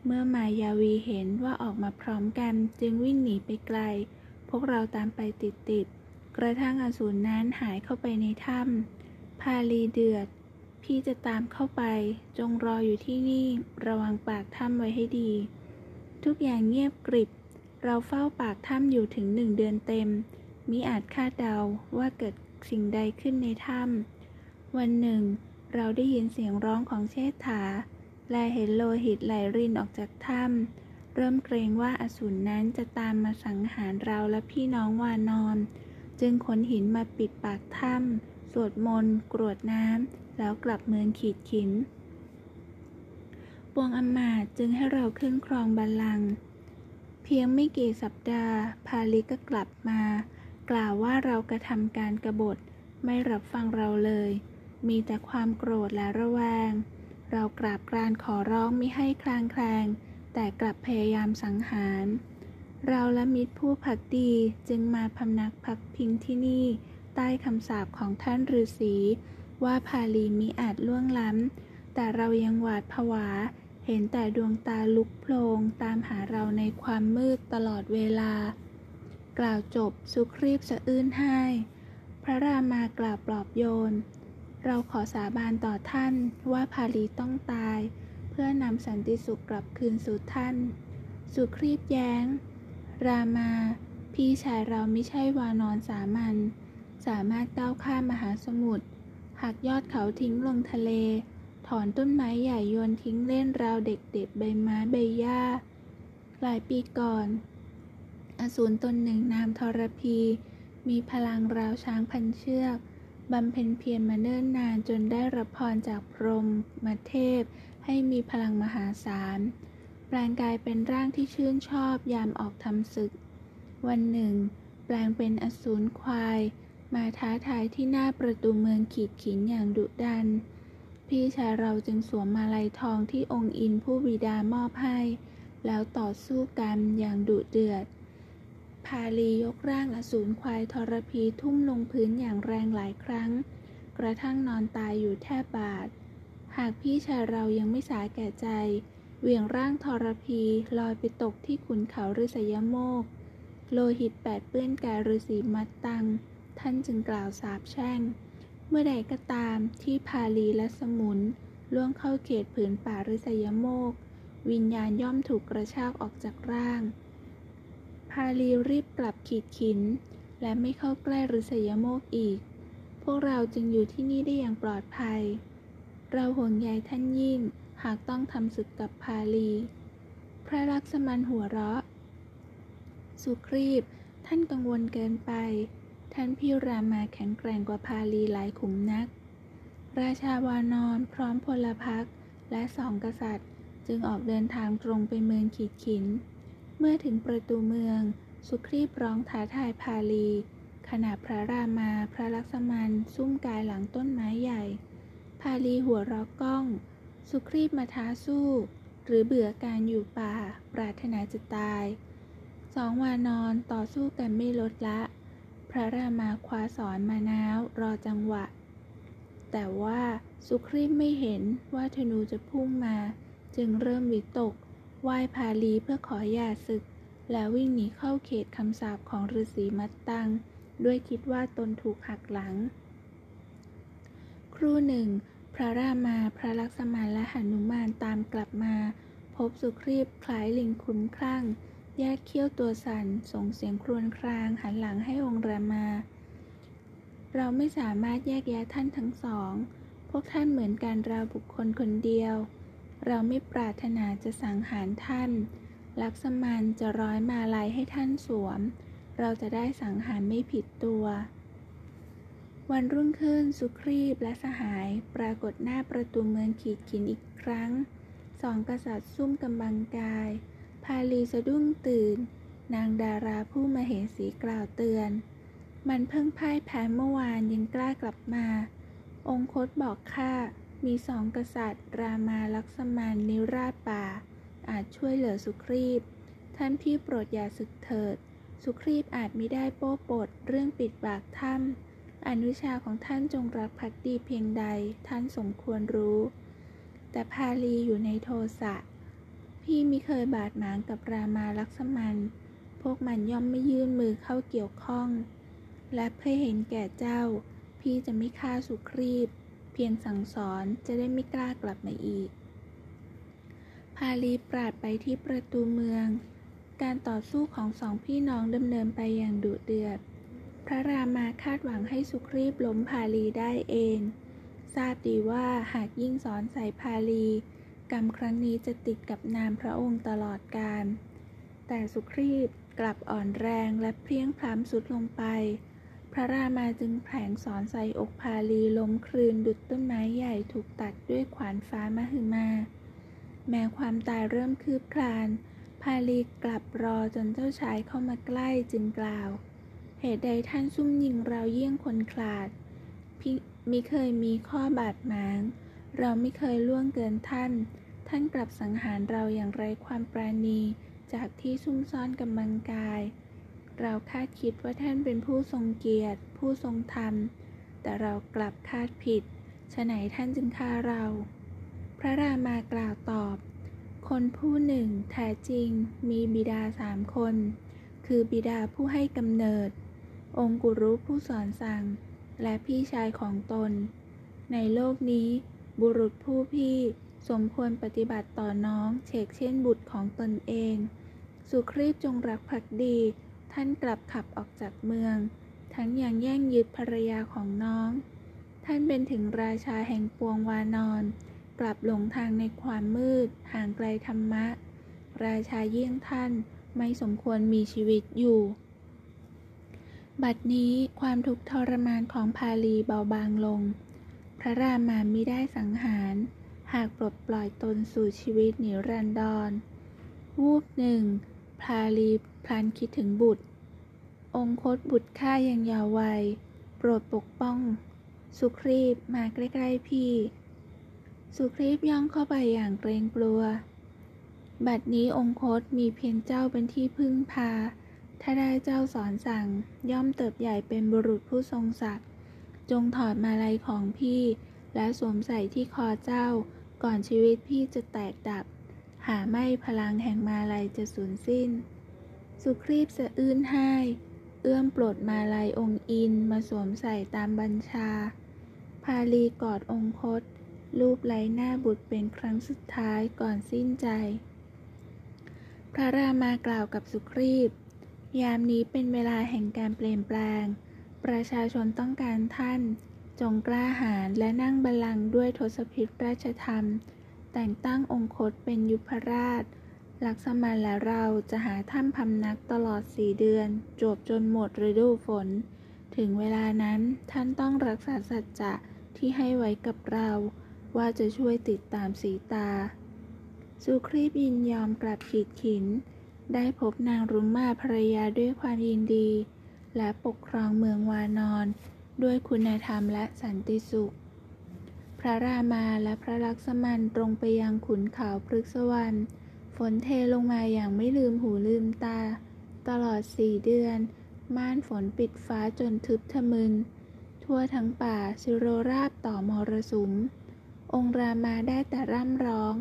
เมื่อมายาวีเห็นว่าออกมาพร้อมกันจึงวิ่งหนีไปไกลพวกเราตามไปติดกระทั่งอสูรนั้นหายเข้าไปในถ้ำพาลีเดือดพี่จะตามเข้าไปจงรออยู่ที่นี่ระวังปากถ้ำไว้ให้ดีทุกอย่างเงียบกริบเราเฝ้าปากถ้ำอยู่ถึง1 เดือนเต็มมิอาจคาดเดาว่าเกิดสิ่งใดขึ้นในถ้ำวันหนึ่งเราได้ยินเสียงร้องของเชษฐาและเห็นโลหิตไหลรินออกจากถ้ำ เริ่มเกรงว่าอสูรนั้นจะตามมาสังหารเราและพี่น้องวานรจึงขนหินมาปิดปากถ้ำสวดมนต์กรวดน้ำแล้วกลับเมืองขีดขินปวงอำมาตย์จึงให้เราขึ้นครองบัลลังก์เพียงไม่กี่สัปดาห์พาลิก็กลับมากล่าวว่าเรากระทำการกบฏไม่รับฟังเราเลยมีแต่ความโกรธและระแวงเรากราบกรานขอร้องมิให้คลางแคลงแต่กลับพยายามสังหารเราและมิตรผู้ภักดีจึงมาพำนักพักพิงที่นี่ใต้คำสาปของท่านฤาษีว่าพาลีมิอาจล่วงล้ำแต่เรายังหวาดผวาเห็นแต่ดวงตาลุกโพลงตามหาเราในความมืดตลอดเวลากล่าวจบสุครีพสะอื้นไห้พระรามากล่าวปลอบโยนเราขอสาบานต่อท่านว่าพาลีต้องตายเพื่อนำสันติสุขกลับคืนสู่ท่านสุครีพแย้งรามาพี่ชายเราไม่ใช่วานรสามัญสามารถก้าวข้ามมหาสมุทรหักยอดเขาทิ้งลงทะเลถอนต้นไม้ใหญ่โยนทิ้งเล่นราวเด็กๆใบไม้ใบหญ้าหลายปีก่อนอสูรตนหนึ่งนามทรพีมีพลังราวช้างพันเชือกบำเพ็ญเพียรมาเนิ่นนานจนได้รับพรจากพรหมเทพให้มีพลังมหาศาลแปลงกายเป็นร่างที่ชื่นชอบยามออกทำศึกวันหนึ่งแปลงเป็นอสูรควายมาท้าทายที่หน้าประตูเมืองขีดขินอย่างดุดันพี่ชายเราจึงสวมมาลัยทองที่องค์อินผู้บิดามอบให้แล้วต่อสู้กันอย่างดุเดือดพาลียกร่างอสูรควายทรพีทุ่มลงพื้นอย่างแรงหลายครั้งกระทั่งนอนตายอยู่แทบบาดหากพี่ชายเรายังไม่สาแก่ใจเหวี่ยงร่างทรพีลอยไปตกที่ขุนเขาฤาษยโมกโลหิตแปดเปื้อนกายฤาษีมัตตังท่านจึงกล่าวสาปแช่งเมื่อใดก็ตามที่พาลีและสมุนล่วงเข้าเขตผืนป่าฤาษยโมกวิญญาณย่อมถูกกระชากออกจากร่างพาลีรีบกลับขีดขินและไม่เข้าใกล้ฤาษยโมกอีกพวกเราจึงอยู่ที่นี่ได้อย่างปลอดภัยเราห่วงใยท่านยิ่งหากต้องทำศึกกับพาลีพระลักษมณหัวเราะสุครีพท่านกังวลเกินไปท่านพี่รามาแข็งแกร่งกว่าพาลีหลายขุมนักราชาวานรพร้อมพลพรรคและสองกษัตริย์จึงออกเดินทางตรงไปเมืองขีดขินเมื่อถึงประตูเมืองสุครีพร้องท้าทายพาลีขณะพระรามาพระลักษมณซุ่มกายหลังต้นไม้ใหญ่พาลีหัวเราะก้องสุครีพมาท้าสู้หรือเบื่อการอยู่ป่าปรารถนาจะตายสองวานรต่อสู้กันไม่ลดละพระรามาคว้าศรมานาวรอจังหวะแต่ว่าสุครีพไม่เห็นว่าธนูจะพุ่งมาจึงเริ่มวิตกไหว้พาลีเพื่อขอหย่าศึกและวิ่งหนีเข้าเขตคำสาปของฤาษีมัตตังด้วยคิดว่าตนถูกหักหลังครู่หนึ่งพระรามาพระลักษมณและหนุมานตามกลับมาพบสุครีพคล้ายลิงคลุ้มคลั่งแยกเขี้ยวตัวสั่นส่งเสียงครวญครางหันหลังให้องค์รามาเราไม่สามารถแยกแยะท่านทั้งสองพวกท่านเหมือนกันเราบุคคลคนเดียวเราไม่ปรารถนาจะสังหารท่านลักษมณจะร้อยมาลัยให้ท่านสวมเราจะได้สังหารไม่ผิดตัววันรุ่งขึ้นสุครีพและสหายปรากฏหน้าประตูเมืองขีดขินอีกครั้งสองกษัตริย์ซุ่มกำบังกายพาลีสะดุ้งตื่นนางดาราผู้มเหสีกล่าวเตือนมันเพิ่งพ่ายแพ้เมื่อวานยังกล้ากลับมาองคตบอกข้ามีสองกษัตริย์รามาลักษมณนิราชป่าอาจช่วยเหลือสุครีพท่านพี่โปรดอย่าศึกเถิดสุครีพอาจมิได้โป้ปดเรื่องปิดปากถ้ำอนุชาของท่านจงรักภักดีเพียงใดท่านสมควรรู้แต่พาลีอยู่ในโทสะพี่มิเคยบาดหมางกับรามาลักษมณพวกมันย่อมไม่ยื่นมือเข้าเกี่ยวข้องและเพื่อเห็นแก่เจ้าพี่จะไม่ฆ่าสุครีพเพียงสั่งสอนจะได้ไม่กล้ากลับมาอีกพาลีปราดไปที่ประตูเมืองการต่อสู้ของสองพี่น้องดำเนินไปอย่างดุเดือดพระรามาคาดหวังให้สุครีพล้มพาลีได้เองทราบดีว่าหากยิ่งสอนใส่พาลี กรรมครั้งนี้จะติดกับนามพระองค์ตลอดกาลแต่สุครีพกลับอ่อนแรงและเพลี้ยงพล้ำสุดลงไปพระรามาจึงแผลงสอนใส่อกพาลีล้มคลืนดุจต้นไม้ใหญ่ถูกตัดด้วยขวานฟ้ามหึมาแม้ความตายเริ่มคืบคลานพาลีกลับรอจนเจ้าชายเข้ามาใกล้จึงกล่าวเหตุใดท่านซุ่มยิงเราเยี่ยงคนขลาดมิเคยมีข้อบาดหมางเราไม่เคยล่วงเกินท่านกลับสังหารเราอย่างไร้ความปราณีจากที่ซุ่มซ่อนกำลังกายเราคาดคิดว่าท่านเป็นผู้ทรงเกียรติผู้ทรงธรรมแต่เรากลับคาดผิดฉะไหนท่านจึงฆ่าเราพระรามากล่าวตอบคนผู้หนึ่งแท้จริงมีบิดา3 คนคือบิดาผู้ให้กำเนิดองคุรุผู้สอนสั่งและพี่ชายของตนในโลกนี้บุรุษผู้พี่สมควรปฏิบัติต่อน้องเช่นบุตรของตนเองสุครีพจงรักภักดีท่านกลับขับออกจากเมืองทั้งยังแย่งยึดภรรยาของน้องท่านเป็นถึงราชาแห่งปวงวานรกลับหลงทางในความมืดห่างไกลธรรมะราชาเยี่ยงท่านไม่สมควรมีชีวิตอยู่บัดนี้ความทุกข์ทรมานของพาลีเบาบางลงพระรามามิได้สังหารหากปลดปล่อยตนสู่ชีวิตนิรันดรวูบหนึ่งพาลีพลันคิดถึงบุตรองคตบุตรข้ายังเยาว์วัยโปรดปกป้องสุครีพมาใกล้ๆพี่สุครีพย่องเข้าไปอย่างเกรงกลัวบัดนี้องคตมีเพียงเจ้าเป็นที่พึ่งพาถ้าได้เจ้าสอนสั่งย่อมเติบใหญ่เป็นบุรุษผู้ทรงศักดิ์จงถอดมาลัยของพี่และสวมใส่ที่คอเจ้าก่อนชีวิตพี่จะแตกดับหาไม่พลังแห่งมาลัยจะสูญสิ้นสุครีพสะอื้นไห้เอื้อมปลดมาลัยองค์อินมาสวมใส่ตามบัญชาพาลีกอดองคตลูบไล้หน้าบุตรเป็นครั้งสุดท้ายก่อนสิ้นใจพระรามากล่าวกับสุครีพยามนี้เป็นเวลาแห่งการเปลี่ยนแปลงประชาชนต้องการท่านจงกล้าหาญและนั่งบัลลังก์ด้วยทศพิธราชธรรมแต่งตั้งองคตเป็นยุพราชลักษมณและเราจะหาถ้ำพำนักตลอด4 เดือนจวบจนหมดฤดูฝนถึงเวลานั้นท่านต้องรักษาสัจจะที่ให้ไว้กับเราว่าจะช่วยติดตามสีตาสุครีพยินยอมกลับขีดขินได้พบนางรุมมาภรรยาด้วยความยินดีและปกครองเมืองวานรด้วยคุณธรรมและสันติสุขพระรามาและพระลักษมณตรงไปยังขุนเขาพฤกษวรรณฝนเทลงมาอย่างไม่ลืมหูลืมตาตลอด4 เดือนม่านฝนปิดฟ้าจนทึบทะมึนทั่วทั้งป่าสิโรราบต่อมรสุมองค์รามาได้แต่ร่ำร้อง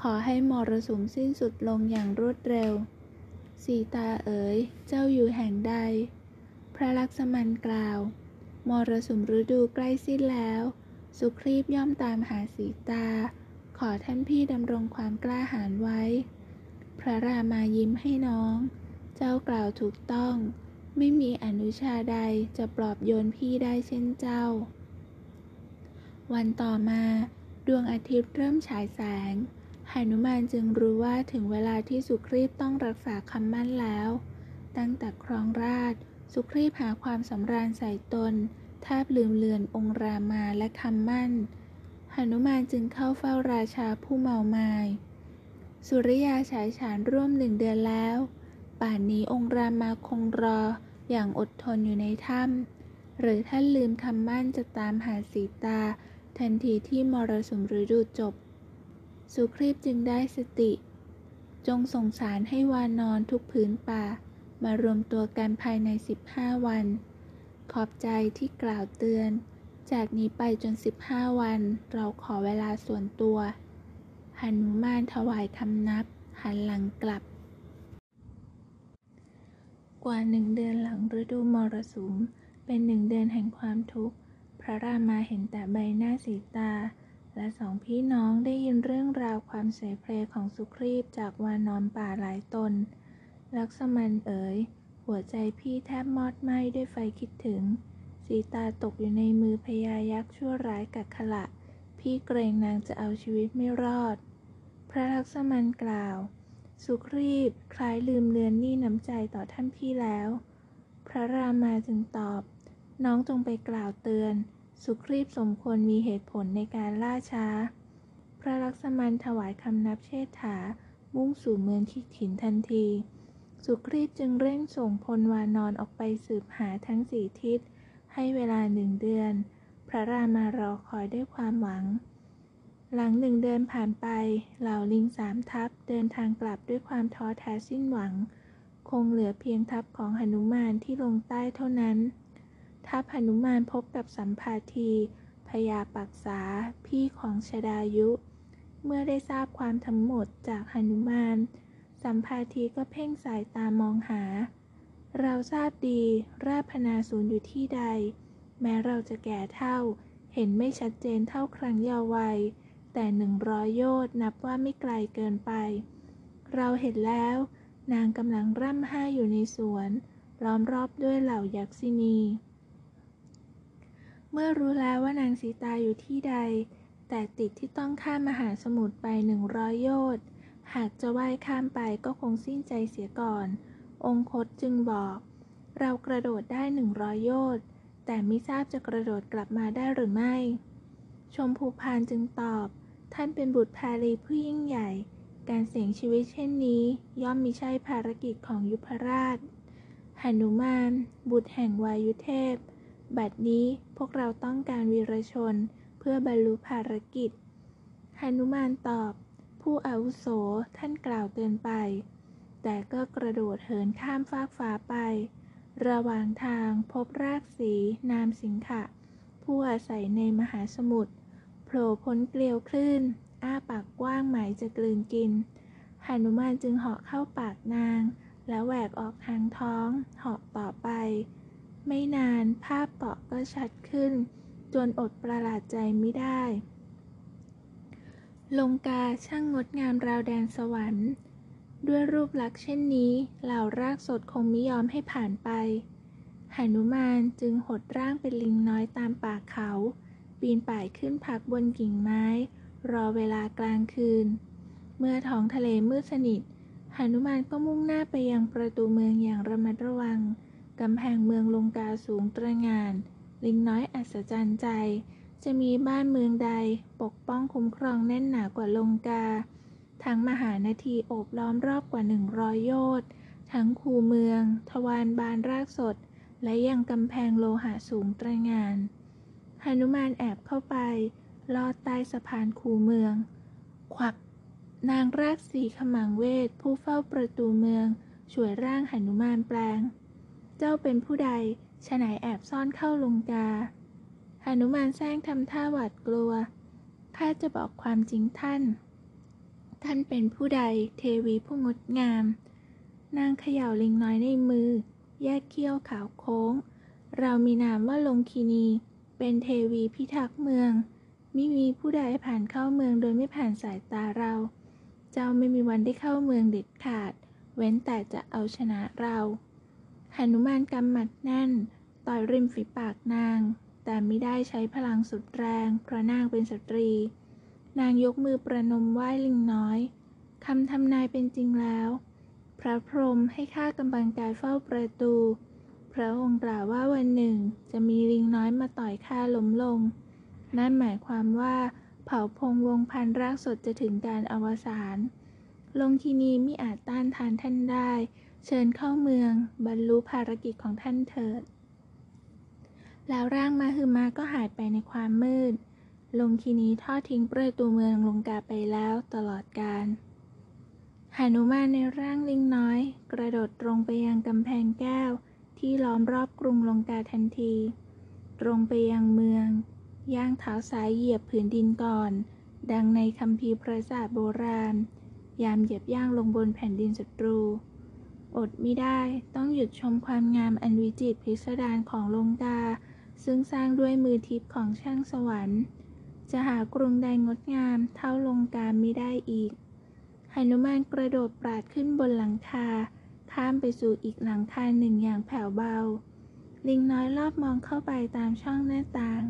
ขอให้มรสุมสิ้นสุดลงอย่างรวดเร็วสีตาเอ๋ยเจ้าอยู่แห่งใดพระลักษมณกล่าวมรสุมฤดูใกล้สิ้นแล้วสุครีพย่อมตามหาสีตาขอท่านพี่ดำรงความกล้าหาญไว้พระรามายิ้มให้น้องเจ้ากล่าวถูกต้องไม่มีอนุชาใดจะปลอบโยนพี่ได้เช่นเจ้าวันต่อมาดวงอาทิตย์เริ่มฉายแสงหนุมานจึงรู้ว่าถึงเวลาที่สุครีพต้องรักษาคำมั่นแล้วตั้งแต่ครองราชสุครีพหาความสำราญใส่ตนแทบลืมเลือนองค์รามาและคำมั่นหนุมานจึงเข้าเฝ้าราชาผู้เมามายสุริยาฉายฉานร่วม1 เดือนแล้วป่านนี้องค์รามาคงรออย่างอดทนอยู่ในถ้ำหรือท่านลืมคำมั่นจะตามหาสีตาทันทีที่มรสุมฤดูจบสุครีพจึงได้สติจงส่งสารให้วานรทุกผืนป่ามารวมตัวกันภายใน15 วันขอบใจที่กล่าวเตือนจากนี้ไปจน15 วันเราขอเวลาส่วนตัวหนุมานถวายคำนับหันหลังกลับกว่า1 เดือนหลังฤดูมรสุมเป็น1 เดือนแห่งความทุกข์พระรามาเห็นแต่ใบหน้าสีตาและ2 พี่น้องได้ยินเรื่องราวความเสเพลของสุครีพจากวานรป่าหลายตนลักษมณเอ๋ยหัวใจพี่แทบมอดไหม้ด้วยไฟคิดถึงสีตาตกอยู่ในมือพญายักษ์ชั่วร้ายกักขละพี่เกรงนางจะเอาชีวิตไม่รอด พระลักษมณกล่าวสุครีพคล้ายลืมเลือนหนี้น้ำใจต่อท่านพี่แล้วพระรามาจึงตอบน้องจงไปกล่าวเตือนสุครีพสมควรมีเหตุผลในการล่าช้าพระลักษมณถวายคำนับเชษฐามุ่งสู่เมืองคิถินทันทีสุครีพจึงเร่งส่งพลวานรออกไปสืบหาทั้งสี่ทิศให้เวลา1 เดือนพระรามารอคอยด้วยความหวังหลัง1 เดือนผ่านไปเหล่าลิง3 ทัพเดินทางกลับด้วยความท้อแท้สิ้นหวังคงเหลือเพียงทัพของหนุมานที่ลงใต้เท่านั้นทัพหนุมานพบกับสัมภาทีพญาปักษาพี่ของชฎายุเมื่อได้ทราบความทั้งหมดจากหนุมานสัมภาทีก็เพ่งสายตามองหาเราทราบดีราพนาศูนย์อยู่ที่ใดแม้เราจะแก่เท่าเห็นไม่ชัดเจนเท่าครั้งเยาว์วัยแต่100 โยชน์นับว่าไม่ไกลเกินไปเราเห็นแล้วนางกำลังร่ำไห้อยู่ในสวนล้อมรอบด้วยเหล่ายักษิณีเมื่อรู้แล้วว่านางสีตาอยู่ที่ใดแต่ติดที่ต้องข้ามมหาสมุทรไป100 โยชน์หากจะว่ายข้ามไปก็คงสิ้นใจเสียก่อนองคตจึงบอกเรากระโดดได้100 โยชน์แต่ไม่ทราบจะกระโดดกลับมาได้หรือไม่ชมพูพานจึงตอบท่านเป็นบุตรภาลีผู้ยิ่งใหญ่การเสี่ยงชีวิตเช่นนี้ย่อมมิใช่ภารกิจของยุพราชหนุมานบุตรแห่งวายุเทพบัดนี้พวกเราต้องการวีรชนเพื่อบรรลุภารกิจหนุมานตอบผู้อาวุโสท่านกล่าวเกินไปแต่ก็กระโดดเหินข้ามฟากฟ้าไประหว่างทางพบรากสีนามสิงขะผู้อาศัยในมหาสมุทรโผล่พ้นเกลียวคลื่นอ้าปากกว้างหมายจะกลืนกินหนุมานจึงเหาะเข้าปากนางแล้วแหวกออกทางท้องเหาะต่อไปไม่นานภาพเกาะก็ชัดขึ้นจนอดประหลาดใจไม่ได้ลงกาช่างงดงามราวแดนสวรรค์ด้วยรูปลักษณ์เช่นนี้เหล่ารากสดคงไม่ยอมให้ผ่านไปหนุมานจึงหดร่างเป็นลิงน้อยตามป่าเขาปีนป่ายขึ้นพักบนกิ่งไม้รอเวลากลางคืนเมื่อท้องทะเลมืดสนิทหนุมานก็มุ่งหน้าไปยังประตูเมืองอย่างระมัดระวังกำแพงเมืองลงกาสูงตระหง่านลิงน้อยอัศจรรย์ใจจะมีบ้านเมืองใดปกป้องคุ้มครองแน่นหนากว่าลงกาทั้งมหานาทีโอบล้อมรอบกว่า100 โยชน์ทั้งคูเมืองทวารบานรากสดและยังกำแพงโลหะสูงตระหง่านหนุมานแอบเข้าไปลอดใต้สะพานคูเมืองควักนางรากสีขมังเวทผู้เฝ้าประตูเมืองช่วยร่างหนุมานแปลงเจ้าเป็นผู้ใดฉะไหนแอบซ่อนเข้าลงกาหนุมานแซงทำท่าหวาดกลัวข้าจะบอกความจริงท่านเป็นผู้ใดเทวีผู้งดงามนางเขย่าลิงน้อยในมือแยกเขี้ยวขาวโค้งเรามีนามว่าลงคินีเป็นเทวีพิทักษ์เมืองมิมีผู้ใดผ่านเข้าเมืองโดยไม่ผ่านสายตาเราเจ้าไม่มีวันได้เข้าเมืองเด็ดขาดเว้นแต่จะเอาชนะเราหนุมานกำหมัดแน่นต่อยริมฝีปากนางแต่ไม่ได้ใช้พลังสุดแรงเพราะนางเป็นสตรีนางยกมือประนมไหว้ลิงน้อยคำทำนายเป็นจริงแล้วพระพรหมให้ข้ากำบังกายเฝ้าประตูพระองค์กล่าวว่าวันหนึ่งจะมีลิงน้อยมาต่อยข้าล้มลงนั่นหมายความว่าเผ่าพงศ์วงศ์พันธุ์รากสดจะถึงการอวสานลงคินีมิอาจต้านทานท่านได้เชิญเข้าเมืองบรรลุภารกิจของท่านเถิดแล้วร่างมหึมาก็หายไปในความมืดลงคินีทอดทิ้งประตูเมืองลงกาไปแล้วตลอดกาลหนุมานในร่างลิงน้อยกระโดดตรงไปยังกำแพงแก้วที่ล้อมรอบกรุงลงกาทันทีตรงไปยังเมืองย่างเท้าซ้ายเหยียบผืนดินก่อนดังในคัมภีร์พระศาสตร์โบราณยามเหยียบย่างลงบนแผ่นดินศัตรูอดมิได้ต้องหยุดชมความงามอันวิจิตรพิสดารของลงกาซึ่งสร้างด้วยมือทิพย์ของช่างสวรรค์จะหากรุงใดงดงามเท่าลงกามิได้อีกหนุมานกระโดดปราดขึ้นบนหลังคาข้ามไปสู่อีกหลังคาหนึ่งอย่างแผ่วเบาลิงน้อยรอบมองเข้าไปตามช่องหน้าต่าง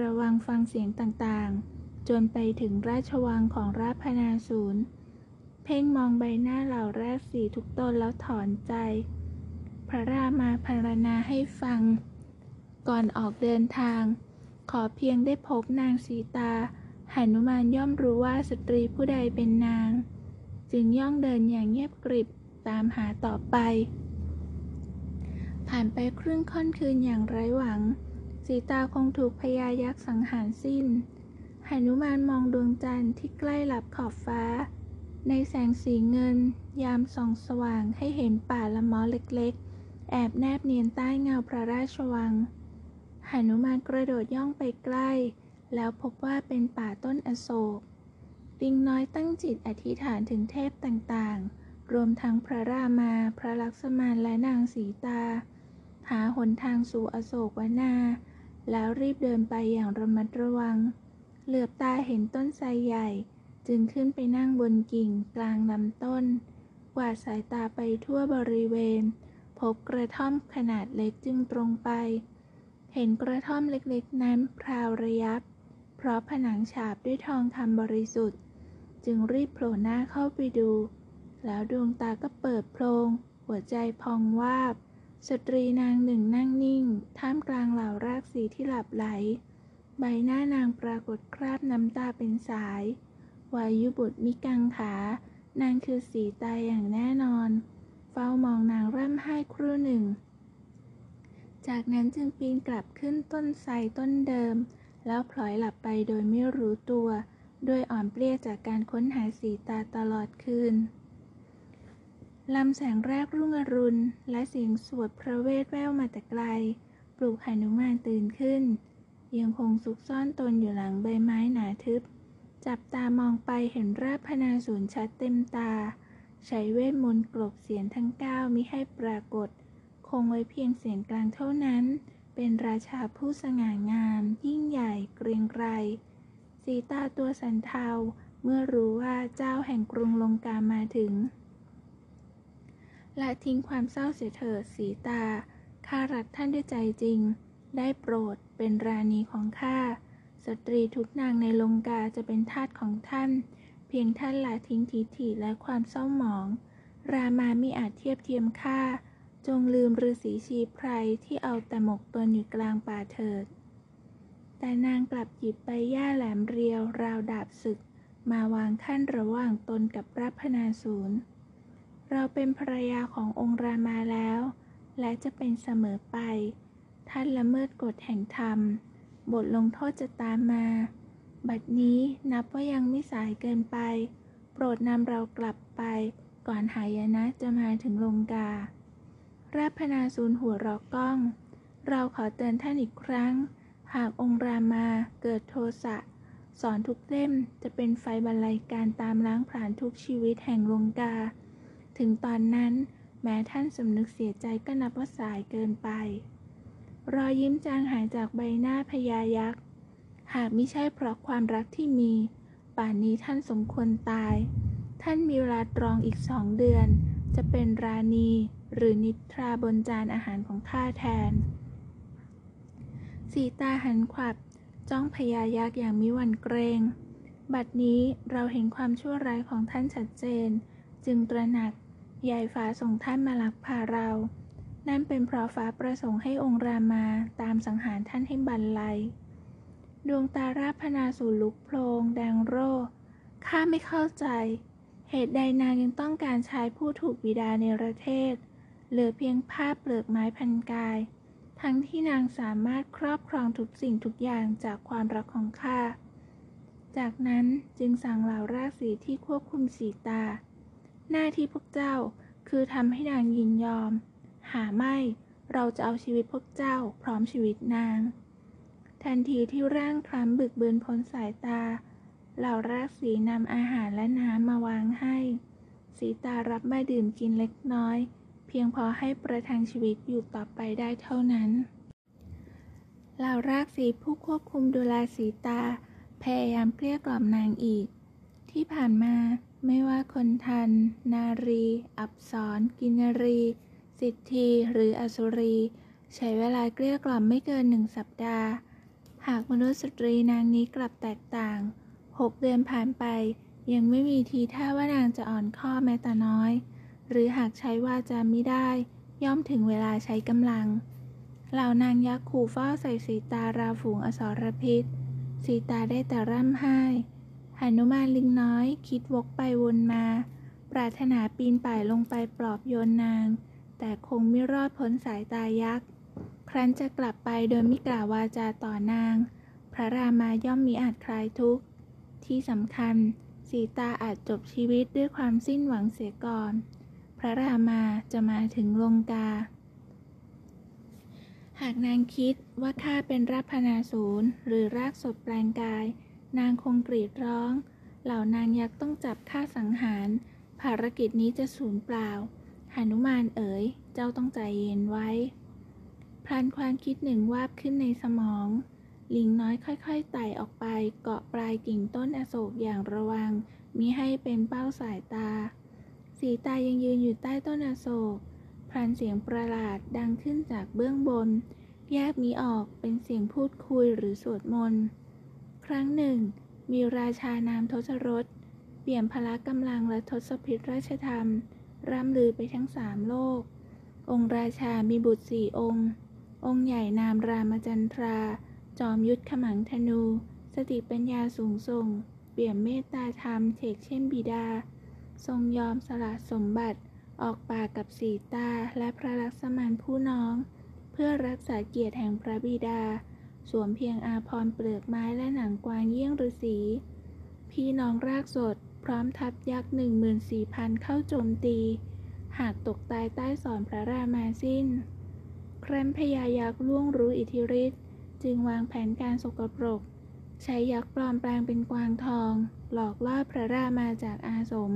ระวังฟังเสียงต่างๆ จนไปถึงราชวังของราพนาศูนย์เพ่งมองใบหน้าเหล่าราศีทุกตนแล้วถอนใจพระรามาพรรณนาให้ฟังก่อนออกเดินทางขอเพียงได้พบนางสีตาหนุมานย่อมรู้ว่าสตรีผู้ใดเป็นนางจึงย่องเดินอย่างเงียบกริบตามหาต่อไปผ่านไปครึ่งค่ำคืนอย่างไร้หวังสีตาคงถูกพญายักษ์สังหารสิ้นหนุมานมองดวงจันทร์ที่ใกล้หลับขอบฟ้าในแสงสีเงินยามส่องสว่างให้เห็นป่าละเมาะเล็กๆแอบแนบเนียนใต้เงาพระราชวังหนุมานกระโดดย่องไปใกล้แล้วพบว่าเป็นป่าต้นอโศกปิงน้อยตั้งจิตอธิษฐานถึงเทพต่างๆรวมทั้งพระรามาพระลักษมณและนางสีตาหาหนทางสู่อโศกวนาแล้วรีบเดินไปอย่างระมัดระวังเหลือบตาเห็นต้นไทรใหญ่จึงขึ้นไปนั่งบนกิ่งกลางลำต้นกวาดสายตาไปทั่วบริเวณพบกระท่อมขนาดเล็กจึงตรงไปเห็นกระท่อมเล็กๆนั้นพราวระยับเพราะผนังฉาบด้วยทองคำบริสุทธิ์จึงรีบโผล่หน้าเข้าไปดูแล้วดวงตาก็เปิดโพลงหัวใจพองวาบสตรีนางหนึ่งนั่งนิ่งท่ามกลางเหล่ารากสีที่หลับไหลใบหน้านางปรากฏคราบน้ำตาเป็นสายวายุบุตรมิกังขานางคือสีตาอย่างแน่นอนเฝ้ามองนางร่ำไห้ครู่หนึ่งจากนั้นจึงปีนกลับขึ้นต้นไทรต้นเดิมแล้วพลอยหลับไปโดยไม่รู้ตัวด้วยอ่อนเพลียจากการค้นหาสีตาตลอดคืนลำแสงแรกรุ่งอรุณและเสียงสวดพระเวทแว่วมาแต่ไกลปลุกหนุมานตื่นขึ้นยังคงซุกซ่อนตนอยู่หลังใบไม้หนาทึบจับตามองไปเห็นราพนาศูนย์ชัดเต็มตาใช้เวทมนต์กลบเสียงทั้ง9มิให้ปรากฏคงไว้เพียงเสียงกลางเท่านั้นเป็นราชาผู้สง่างามยิ่งใหญ่เกรียงไกรสีตาตัวสันเทาเมื่อรู้ว่าเจ้าแห่งกรุงลงกามาถึงละทิ้งความเศร้าเสียเถิดสีตาข้ารักท่านด้วยใจจริงได้โปรดเป็นราณีของข้าสตรีทุกนางในลงกาจะเป็นทาสของท่านเพียงท่านละทิ้งทิฐิและความเศร้าหมองรามามิอาจเทียบเทียมข้าจงลืมฤาษีชีไพรที่เอาแต่หมกตนอยู่กลางป่าเถิดแต่นางกลับหยิบใบหญ้าแหลมเรียวราวดาบศึกมาวางขั้นระหว่างตนกับราพนาศูนย์เราเป็นภรรยาขององค์รามาแล้วและจะเป็นเสมอไปท่านละเมิดกฎแห่งธรรมบทลงโทษจะตามมาบัดนี้นับว่ายังไม่สายเกินไปโปรดนำเรากลับไปก่อนหายนะจะมาถึงลงการาพนาศูนย์หัวเราะก้องเราขอเตือนท่านอีกครั้งหากองค์รามาเกิดโทสะสอนทุกเล่มจะเป็นไฟบรรลัยการตามล้างผลาญทุกชีวิตแห่งลงกาถึงตอนนั้นแม้ท่านสำนึกเสียใจก็นับว่าสายเกินไปรอยยิ้มจางหายจากใบหน้าพญายักษ์หากมิใช่เพราะความรักที่มีป่านนี้ท่านสมควรตายท่านมีเวลาตรองอีก2 เดือนจะเป็นราณีหรือนิทราบนจานอาหารของข้าแทนสีตาหันขวับจ้องพญายักษ์อย่างมิหวั่นเกรงบัดนี้เราเห็นความชั่วร้ายของท่านชัดเจนจึงตระหนักยายฟ้าส่งท่านมาลักพาเรานั่นเป็นเพราะฟ้าประสงค์ให้องค์รามาตามสังหารท่านให้บรรลัยดวงตาราพนาศูนย์ลุกโพลงแดงโร่ข้าไม่เข้าใจเหตุใดนางยังต้องการชายผู้ถูกบิดาเนรเทศเหลือเพียงผ้าเปลือกไม้พันกายทั้งที่นางสามารถครอบครองทุกสิ่งทุกอย่างจากความรักของข้าจากนั้นจึงสั่งเหล่าราศีที่ควบคุมสีตาหน้าที่พวกเจ้าคือทำให้นางยินยอมหาไม่เราจะเอาชีวิตพวกเจ้าพร้อมชีวิตนางทันทีที่ร่างคล้ำบึกบืนพ้นสายตาเหล่าราศีนำอาหารและน้ำมาวางให้สีตารับมาดื่มกินเล็กน้อยเพียงพอให้ประทังชีวิตอยู่ต่อไปได้เท่านั้นเหล่าราศีผู้ควบคุมดูแลสีตาพยายามเกลี้ยกล่อมนางอีกที่ผ่านมาไม่ว่าคนทันนารีอับสรกินรีสิทธีหรืออสุรีใช้เวลาเกลี้ยกล่อมไม่เกิน1 สัปดาห์หากมนุษย์สตรีนางนี้กลับแตกต่าง 6 เดือนผ่านไปยังไม่มีทีท่าว่านางจะอ่อนข้อแม้แต่น้อยหรือหากใช้วาจามิได้ย่อมถึงเวลาใช้กำลังเหล่านางยักษ์ขู่ฟ้าใส่สีตาราวฝูงอสรพิษสีตาได้แต่ร่ำไห้หนุมานลิงน้อยคิดวกไปวนมาปรารถนาปีนป่ายลงไปปลอบโยนนางแต่คงไม่รอดพ้นสายตายักษ์ครั้นจะกลับไปโดยไม่กล่าววาจาต่อนางพระรามาย่อมมิอาจคลายทุกข์ที่สำคัญสีตาอาจจบชีวิตด้วยความสิ้นหวังเสียก่อนพระรามาจะมาถึงลงกาหากนางคิดว่าข้าเป็นราพนาสูรหรือรากศพแปลงกายนางคงกรีดร้องเหล่านางยักษ์ต้องจับฆ่าสังหารภารกิจนี้จะสูญเปล่าหนุมานเอ๋ยเจ้าต้องใจเย็นไว้พลันความคิดหนึ่งวาบขึ้นในสมองลิงน้อยค่อยๆไต่ออกไปเกาะปลายกิ่งต้นอโศกอย่างระวังมิให้เป็นเป้าสายตาสีตายังยืนอยู่ใต้ต้นอโศกพลันเสียงประหลาดดังขึ้นจากเบื้องบนแยกมิออกเป็นเสียงพูดคุยหรือสวดมนต์ครั้งหนึ่งมีราชานามทศรถเปี่ยมพละกำลังและทศพิธราชธรรมร่ำลือไปทั้ง3 โลกองค์ราชามีบุตร4 องค์องค์ใหญ่นามรามจันทราจอมยุทธขมังธนูสติปัญญาสูงส่งเปี่ยมเมตตาธรรมเฉกเช่นบิดาทรงยอมสละสมบัติออกปากกับสีตาและพระลักษมณผู้น้องเพื่อรักษาเกียรติแห่งพระบิดาสวมเพียงอาภรณ์เปลือกไม้และหนังกวางเยี่ยงฤาษีพี่น้องรากสดพร้อมทัพยักษ์ 14,000 เข้าโจมตีหากตกตายใต้ศรพระรามาสิ้นครั้นพญายักษ์ล่วงรู้อิทธิฤทธิ์จึงวางแผนการสกปรกใช้ยักษ์ปลอมแปลงเป็นกวางทองหลอกล่อพระรามาจากอาสม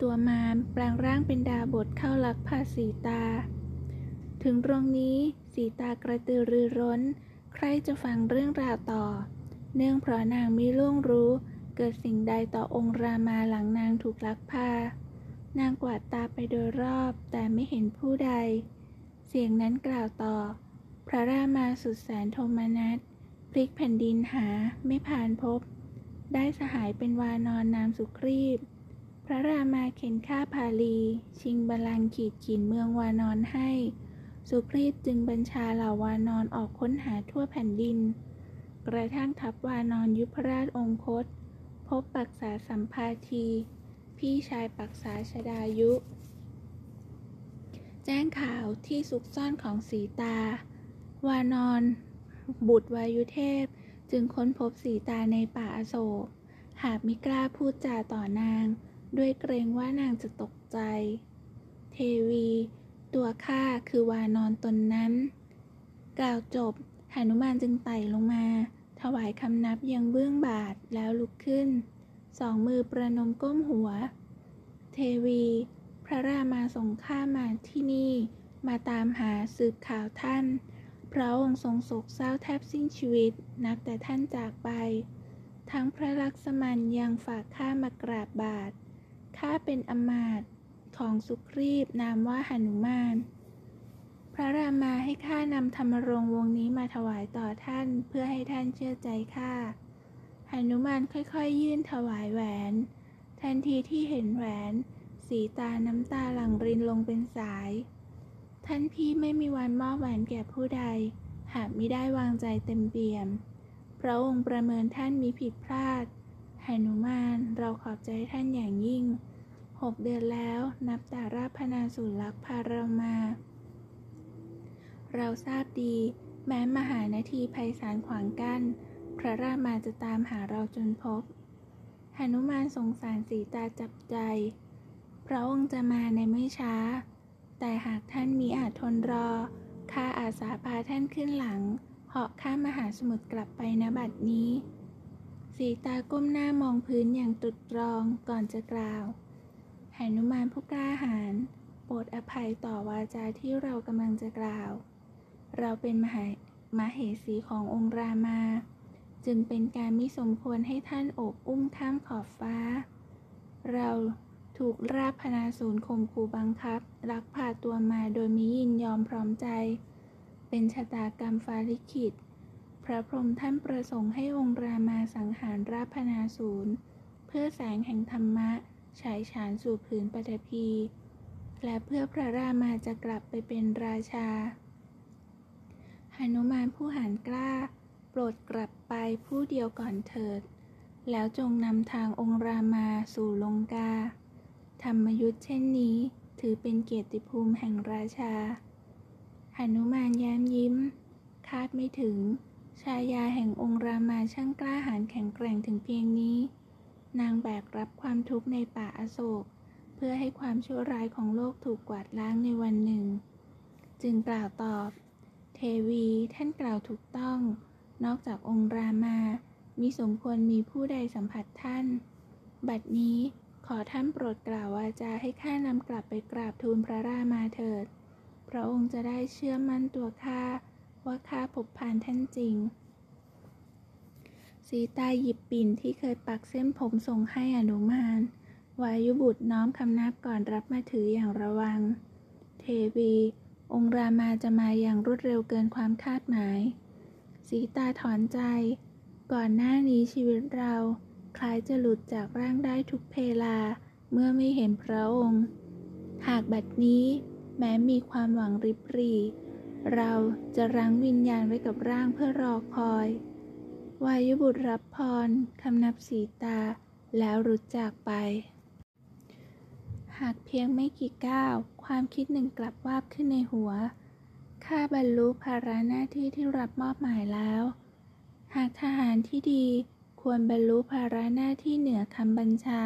ตัวมารแปลงร่างเป็นดาบทเข้าลักพาสีตาถึงตรงนี้สีตากระตือรือร้นใครจะฟังเรื่องราวต่อเนื่องเพราะนางมิล่วงรู้เกิดสิ่งใดต่อองค์รามาหลังนางถูกลักพานางกวาดตาไปโดยรอบแต่ไม่เห็นผู้ใดเสียงนั้นกล่าวต่อพระรามาสุดแสนโทมนัสพลิกแผ่นดินหาไม่ผ่านพบได้สหายเป็นวานรนามสุครีพพระรามาเข็นฆ่าพาลีชิงบัลลังก์ขีดขีนเมืองวานรให้สุครีพจึงบัญชาเหล่าวานรออกค้นหาทั่วแผ่นดินกระทั่งทัพวานรยุพราชองคตพบปักษาสัมภาทีพี่ชายปักษาชดายุแจ้งข่าวที่ซุกซ่อนของสีตาวานรบุตรวายุเทพจึงค้นพบสีตาในป่าอโศกหากมิกล้าพูดจาต่อนางด้วยเกรงว่านางจะตกใจเทวีตัวข้าคือวานรตนนั้นกล่าวจบหนุมานจึงไต่ลงมาถวายคำนับยังเบื้องบาทแล้วลุกขึ้น2 มือประนมก้มหัวเทวีพระรามาส่งข้ามาที่นี่มาตามหาสืบข่าวท่านพระองค์ทรงโศกเศร้าแทบสิ้นชีวิตนับแต่ท่านจากไปทั้งพระลักษมณยังฝากข้ามากราบบาทข้าเป็นอมาตย์ของสุครีพนามว่าหนุมานพระรามาให้ข้านำธรรมรงค์วงนี้มาถวายต่อท่านเพื่อให้ท่านเชื่อใจข้าหนุมานค่อยๆ ยื่นถวายแหวนทันทีที่เห็นแหวนสีตาน้ำตาหลั่งรินลงเป็นสายท่านพี่ไม่มีวันมอบแหวนแก่ผู้ใดหากมิได้วางใจเต็มเปี่ยมพระองค์ประเมินท่านมิผิดพลาดหนุมานเราขอบใจท่านอย่างยิ่ง6 เดือนแล้วนับแต่ราพนาสูรลักพาเรามาเราทราบดีแม้มหานาทีไพศาลขวางกั้นพระรามาจะตามหาเราจนพบหนุมานสงสารสีตาจับใจพระองค์จะมาในไม่ช้าแต่หากท่านมิอาจทนรอข้าอาสาพาท่านขึ้นหลังเหาะข้ามมหาสมุทรกลับไปณบัดนี้สีตาก้มหน้ามองพื้นอย่างตรึกตรองก่อนจะกล่าวหนุมานผู้กล้าหาญโปรดอภัยต่อวาจาที่เรากำลังจะกล่าวเราเป็นมเหสีขององค์รามาจึงเป็นการมิสมควรให้ท่านโอบอุ้มข้ามขอบฟ้าเราถูกราพนาสูรข่มขู่บังคับลักพาตัวมาโดยมิยินยอมพร้อมใจเป็นชะตากรรมฟ้าลิขิตพ ระพรหมท่านประสงค์ให้องค์รามาสังหารราพนาสูรเพื่อแสงแห่งธรรมะฉายฉานสู่ผืนปฐพีและเพื่อพระรามาจะกลับไปเป็นราชาหนุมานผู้หาญกล้าโปรดกลับไปผู้เดียวก่อนเถิดแล้วจงนำทางองค์รามาสู่ลงกาธรรมยุทธ์เช่นนี้ถือเป็นเกียรติภูมิแห่งราชาหนุมานแย้มยิ้มคาดไม่ถึงชายาแห่งองค์รามาช่างกล้าหาญแข็งแกร่งถึงเพียงนี้นางแบกรับความทุกข์ในป่าอโศกเพื่อให้ความชั่วร้ายของโลกถูกกวาดล้างในวันหนึ่งจึงกล่าวตอบเทวีท่านกล่าวถูกต้องนอกจากองค์รามามิสมควรมีผู้ใดสัมผัสท่านบัดนี้ขอท่านโปรดกล่าววาจาให้ข้านำกลับไปกราบทูลพระรามาเถิดพระองค์จะได้เชื่อมั่นตัวข้าว่าข้าพบพานท่านจริงสีตาหยิบปิ่นที่เคยปักเส้นผมส่งให้อนุมานวายุบุตรน้อมคำนับก่อนรับมาถืออย่างระวังเทวีองค์รามาจะมาอย่างรวดเร็วเกินความคาดหมายสีตาถอนใจก่อนหน้านี้ชีวิตเราคล้ายจะหลุดจากร่างได้ทุกเพลาเมื่อไม่เห็นพระองค์หากบัดนี้แม้มีความหวังริบหรี่เราจะรั้งวิญญาณไว้กับร่างเพื่อรอคอยวายุบุตรรับพรคำนับสีตาแล้วหลุดจากไปหากเพียงไม่กี่ก้าวความคิดหนึ่งกลับวาบขึ้นในหัวข้าบรรลุภาระหน้าที่ที่รับมอบหมายแล้วหากทหารที่ดีควรบรรลุภาระหน้าที่เหนือคำบัญชา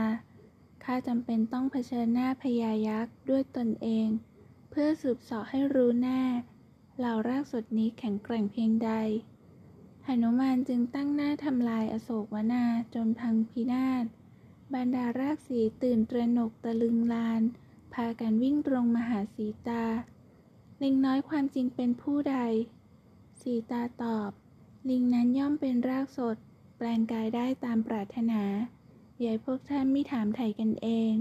ข้าจำเป็นต้องเผชิญหน้าพญายักษ์ด้วยตนเองเพื่อสืบเสาะให้รู้แน่เหล่ารากสดนี้แข็งแกร่งเพียงใดหนุมานจึงตั้งหน้าทำลายอโศกวนาจนพังพินาศบรรดารากสีตื่นตระหนกตะลึงลานพากันวิ่งตรงมาหาสีตาลิงน้อยความจริงเป็นผู้ใดสีตาตอบลิงนั้นย่อมเป็นรากสดแปลงกายได้ตามปรารถนาอย่าพวกท่านไม่ถามไถ่กันเอง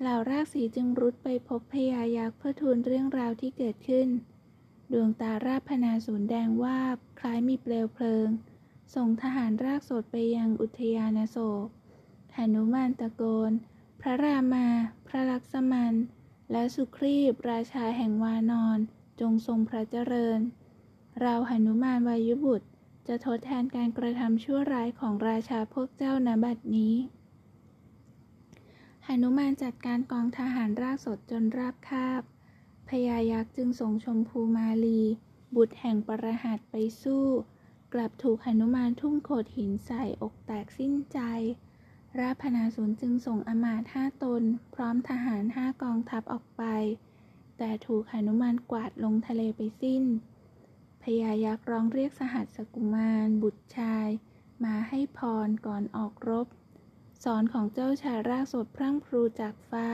เหล่ารากสีจึงรุดไปพบพญายักษ์เพื่อทูลเรื่องราวที่เกิดขึ้นดวงตาราพนาสูรแดงวาบคล้ายมีเปลวเพลิงส่งทหารรากสดไปยังอุทยานอโศกหนุมานตะโกนพระรามาพระลักษมันและสุครีบราชาแห่งวานรจงทรงพระเจริญเราหนุมานวายุบุตรจะทดแทนการกระทำชั่วร้ายของราชาพวกเจ้าณบัดนี้หนุมานจัดการกองทหารรากสดจนราบคาบพญายักษ์จึงส่งชมพูมาลีบุตรแห่งปรหัตไปสู้กลับถูกหนุมานทุ่มโขดหินใส่อกแตกสิ้นใจราพนาสูรจึงส่งอมาตย์5ตนพร้อมทหาร5กองทัพออกไปแต่ถูกหนุมานกวาดลงทะเลไปสิ้นพญายักษ์ร้องเรียกสหัสกุมารบุตรชายมาให้พรก่อนออกรบสอนของเจ้าชายรากสดพรั่งพรูจากฟ้า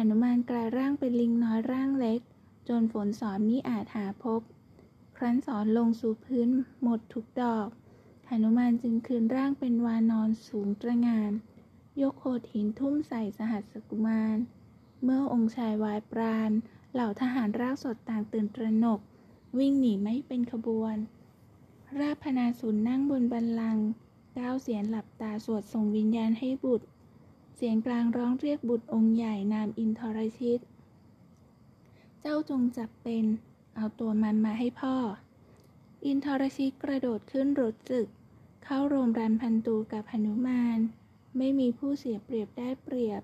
หนุมานกลายร่างเป็นลิงน้อยร่างเล็กจนฝนสอนมิอาจหาพบครั้นสอนลงสู่พื้นหมดทุกดอกหนุมานจึงคืนร่างเป็นวานรสูงตระหง่านยกโขดหินทุ่มใส่สหัสกุมารเมื่อองค์ชายวายปราณเหล่าทหารรากสดต่างตื่นตระหนกวิ่งหนีไม่เป็นขบวนราพนาสูรนั่งบนบัลลังก์ก้าวเสียรหลับตาสวดส่งวิญญาณให้บุตรเสียงกลางร้องเรียกบุตรองค์ใหญ่นามอินทรชิตเจ้าจงจับเป็นเอาตัวมันมาให้พ่ออินทรชิตกระโดดขึ้นรถศึกเข้ารุมรันพันตูกับหนุมานไม่มีผู้เสียเปรียบได้เปรียบ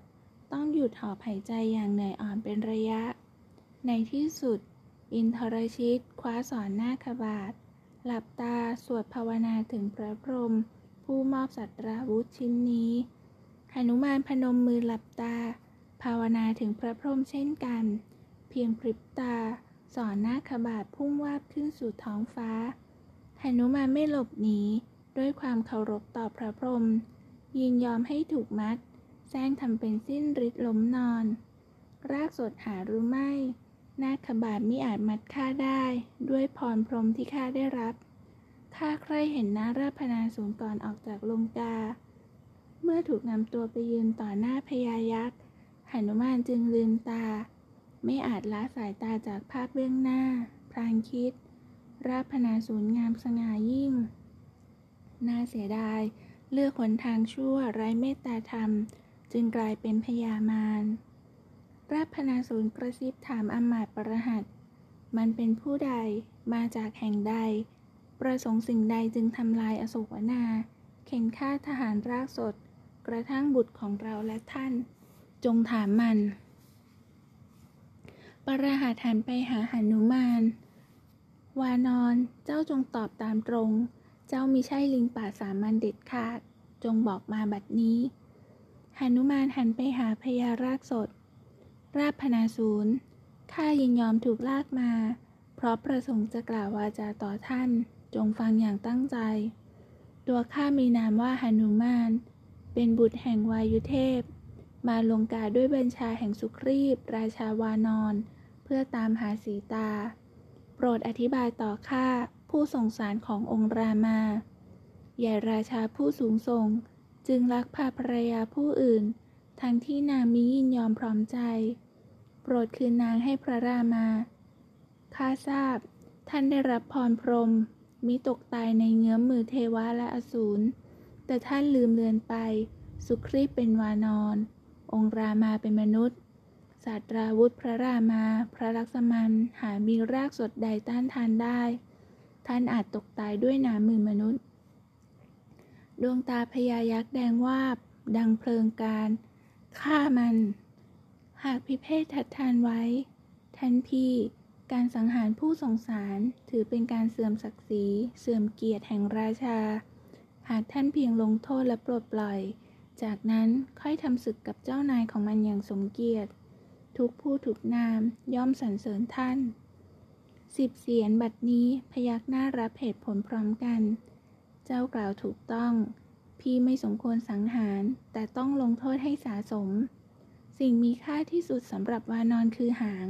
ต้องหยุดหอบหายใจอย่างเหนื่อยอ่อนเป็นระยะในที่สุดอินทรชิตคว้าศรนาคบาทหลับตาสวดภาวนาถึงพระพรหมผู้มอบสัตราวุธชิ้นนี้หนุมานพนมมือหลับตาภาวนาถึงพระพรหมเช่นกันเพียงพริบตาศรนาคบาทพุ่งวาบขึ้นสู่ท้องฟ้าหนุมานไม่หลบหนีด้วยความเคารพต่อพระพรหมยินยอมให้ถูกมัดแซงทำเป็นสิ้นฤทธิ์ล้มนอนรากสดหารู้ไม่นาคบาทมิอาจมัดข้าได้ด้วยพรพรหมที่ข้าได้รับข้าใคร่เห็นหน้าราพนาสูรก่อนออกจากลงกาเมื่อถูกนำตัวไปยืนต่อหน้าพญายักษ์หนุมานจึงลืมตาไม่อาจละสายตาจากภาพเบื้องหน้าพลางคิด ราพนาสวยงามสง่ายิ่งน่าเสียดายเลือกหนทางชั่วไร้เมตตาธรรมจึงกลายเป็นพญามารราพนาสูรกระซิบถามอมาตย์ปรหัตถ์มันเป็นผู้ใดมาจากแห่งใดประสงค์สิ่งใดจึงทำลายอโศกนาเข็นฆ่าทหารรากสดกระทั่งบุตรของเราและท่านจงถามมันปรหัตถ์หันไปหาหนุมานวานรเจ้าจงตอบตามตรงเจ้ามิใช่ลิงป่าสามัญเด็ดขาดจงบอกมาบัดนี้หนุมานหันไปหาพญารากสดราพนาสูรข้ายินยอมถูกลากมาเพราะประสงค์จะกล่าววาจาต่อท่านจงฟังอย่างตั้งใจตัวข้ามีนามว่าหนุมานเป็นบุตรแห่งวายุเทพมาลงกาด้วยบัญชาแห่งสุครีบราชาวานรเพื่อตามหาสีตาโปรดอธิบายต่อข้าผู้สงสารขององค์รามาใหญ่ราชาผู้สูงส่งจึงลักพาภรรยาผู้อื่นทั้งที่นางมิยินยอมพร้อมใจโปรดคืนนางให้พระรามาข้าทราบท่านได้รับพรพรหมมิตกตายในเงื้อมมือเทวะและอสูรแต่ท่านลืมเลือนไปสุครีบเป็นวานรองค์รามาเป็นมนุษย์ศาสตราวุธพระรามาพระลักษมันหามีรากสดใดต้านทานได้ท่านอาจตกตายด้วยหนามือมนุษย์ดวงตาพญายักษ์แดงวาบดังเพลิงการฆ่ามันหากพิเภกทัดทานไว้ท่านพี่การสังหารผู้สงสารถือเป็นการเสื่อมศักดิ์ศรีเสื่อมเกียรติแห่งราชาหากท่านเพียงลงโทษและปลดปล่อยจากนั้นค่อยทำศึกกับเจ้านายของมันอย่างสมเกียรติทุกผู้ทุกนามย่อมสรรเสริญท่านสิบเสียรบัดนี้พยักหน้ารับเหตุผลพร้อมกันเจ้ากล่าวถูกต้องพี่ไม่สมควรสังหารแต่ต้องลงโทษให้สะสมสิ่งมีค่าที่สุดสำหรับวานรคือหาง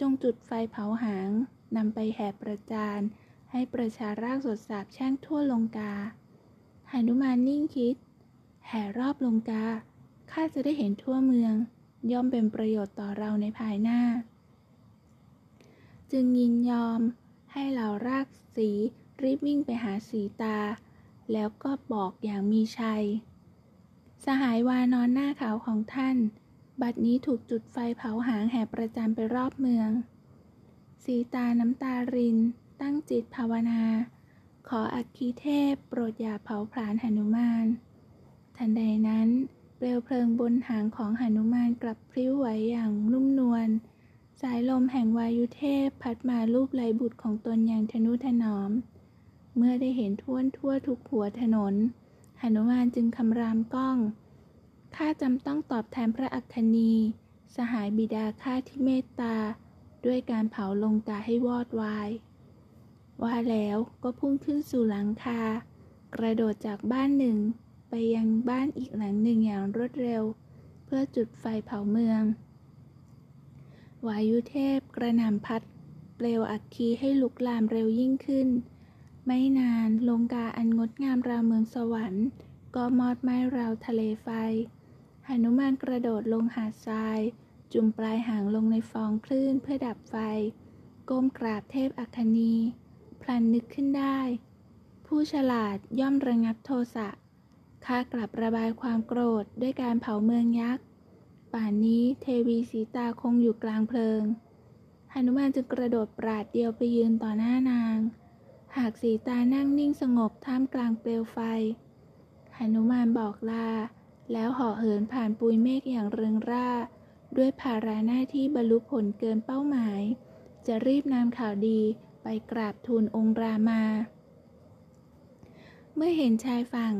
จงจุดไฟเผาหางนำไปแห่ประจานให้ประชารากสดสาบแช่งทั่วลงกาหนุมานนิ่งคิดแห่รอบลงกาข้าจะได้เห็นทั่วเมืองย่อมเป็นประโยชน์ต่อเราในภายหน้าจึงยินยอมให้เหล่ารากสีรีบวิ่งไปหาสีตาแล้วก็บอกอย่างมีชัยสหายวานรหน้าขาวของท่านบัดนี้ถูกจุดไฟเผาหางแห่ประจานไปรอบเมืองสีตาน้ำตารินตั้งจิตภาวนาขออัคคีเทพโปรดอย่าเผาผลาญหนุมานทันใดนั้นเปลวเพลิงบนหางของหนุมานกลับพลิ้วไหวอย่างนุ่มนวลสายลมแห่งวายุเทพพัดมาลูบไหล่บุตรของตนอย่างทนุถนอมเมื่อได้เห็นทั่วทุกหัวถนนหนุมานจึงคำรามก้องข้าจำต้องตอบแทนพระอัคคณีสหายบิดาข้าที่เมตตาด้วยการเผาลงกาให้วอดวายว่าแล้วก็พุ่งขึ้นสู่หลังคากระโดดจากบ้านหนึ่งไปยังบ้านอีกหลังหนึ่งอย่างรวดเร็วเพื่อจุดไฟเผาเมืองวายุเทพกระหน่ำพัดเปลวอัคคีให้ลุกลามเร็วยิ่งขึ้นไม่นานลงกาอันงดงามราวเมืองสวรรค์ก็มอดไหม้ราวทะเลไฟหนุมานกระโดดลงหาดทรายจุ่มปลายหางลงในฟองคลื่นเพื่อดับไฟก้มกราบเทพอัคคณีพลันนึกขึ้นได้ผู้ฉลาดย่อมระงับโทสะข้ากลับระบายความโกรธด้วยการเผาเมืองยักษ์ป่านนี้เทวีสีตาคงอยู่กลางเพลิงหนุมานจึงกระโดดปราดเดียวไปยืนต่อหน้านางหากสีตานั่งนิ่งสงบท่ามกลางเปลวไฟหนุมานบอกลาแล้วห่อเหินผ่านปุยเมฆอย่างเริงร่าด้วยภาระหน้าที่บรรลุผลเกินเป้าหมายจะรีบนำข่าวดีไปกราบทูลองค์รามาเมื่อเห็นชายฝั่ง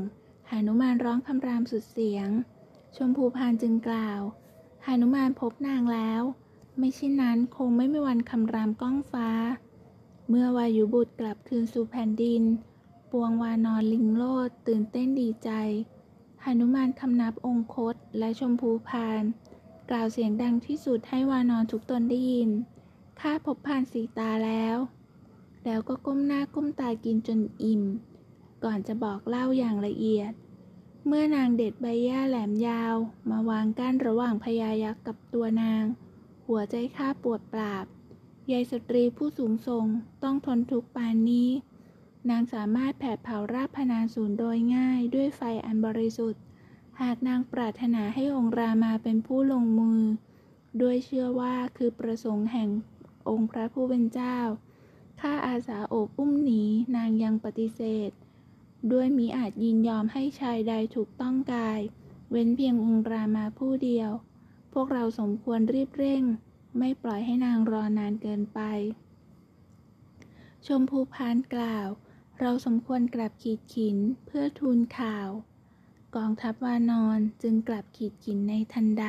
หนุมานร้องคำรามสุดเสียงชมพูพานจึงกล่าวหนุมานพบนางแล้วไม่เช่นนั้นคงไม่มีวันคำรามก้องฟ้าเมื่อวายุบุตรกลับคืนสู่แผ่นดินปวงวานรลิงโลดตื่นเต้นดีใจหนุมานคำนับองคตและชมพูพานกล่าวเสียงดังที่สุดให้วานรทุกตนได้ยินข้าพบพานสีตาแล้วก็ก้มหน้าก้มตากินจนอิ่มก่อนจะบอกเล่าอย่างละเอียดเมื่อนางเด็ดใบหญ้าแหลมยาวมาวางกั้นระหว่างพญายักษ์กับตัวนางหัวใจข้าปวดปราบ ยายสตรีผู้สูงส่งต้องทนทุกข์ปานนี้นางสามารถแผดเผาราพนาสูรโดยง่ายด้วยไฟอันบริสุทธิ์หากนางปรารถนาให้องค์รามาเป็นผู้ลงมือด้วยเชื่อว่าคือประสงค์แห่งองค์พระผู้เป็นเจ้าข้าอาสาโอบอุ้มหนีนางยังปฏิเสธด้วยมิอาจยินยอมให้ชายใดถูกต้องกายเว้นเพียงองค์รามาผู้เดียวพวกเราสมควรรีบเร่งไม่ปล่อยให้นางรอนานเกินไปชมพูพานกล่าวเราสมควรกลับขีดขินเพื่อทูลข่าวกองทัพวานรจึงกลับขีดขินในทันใด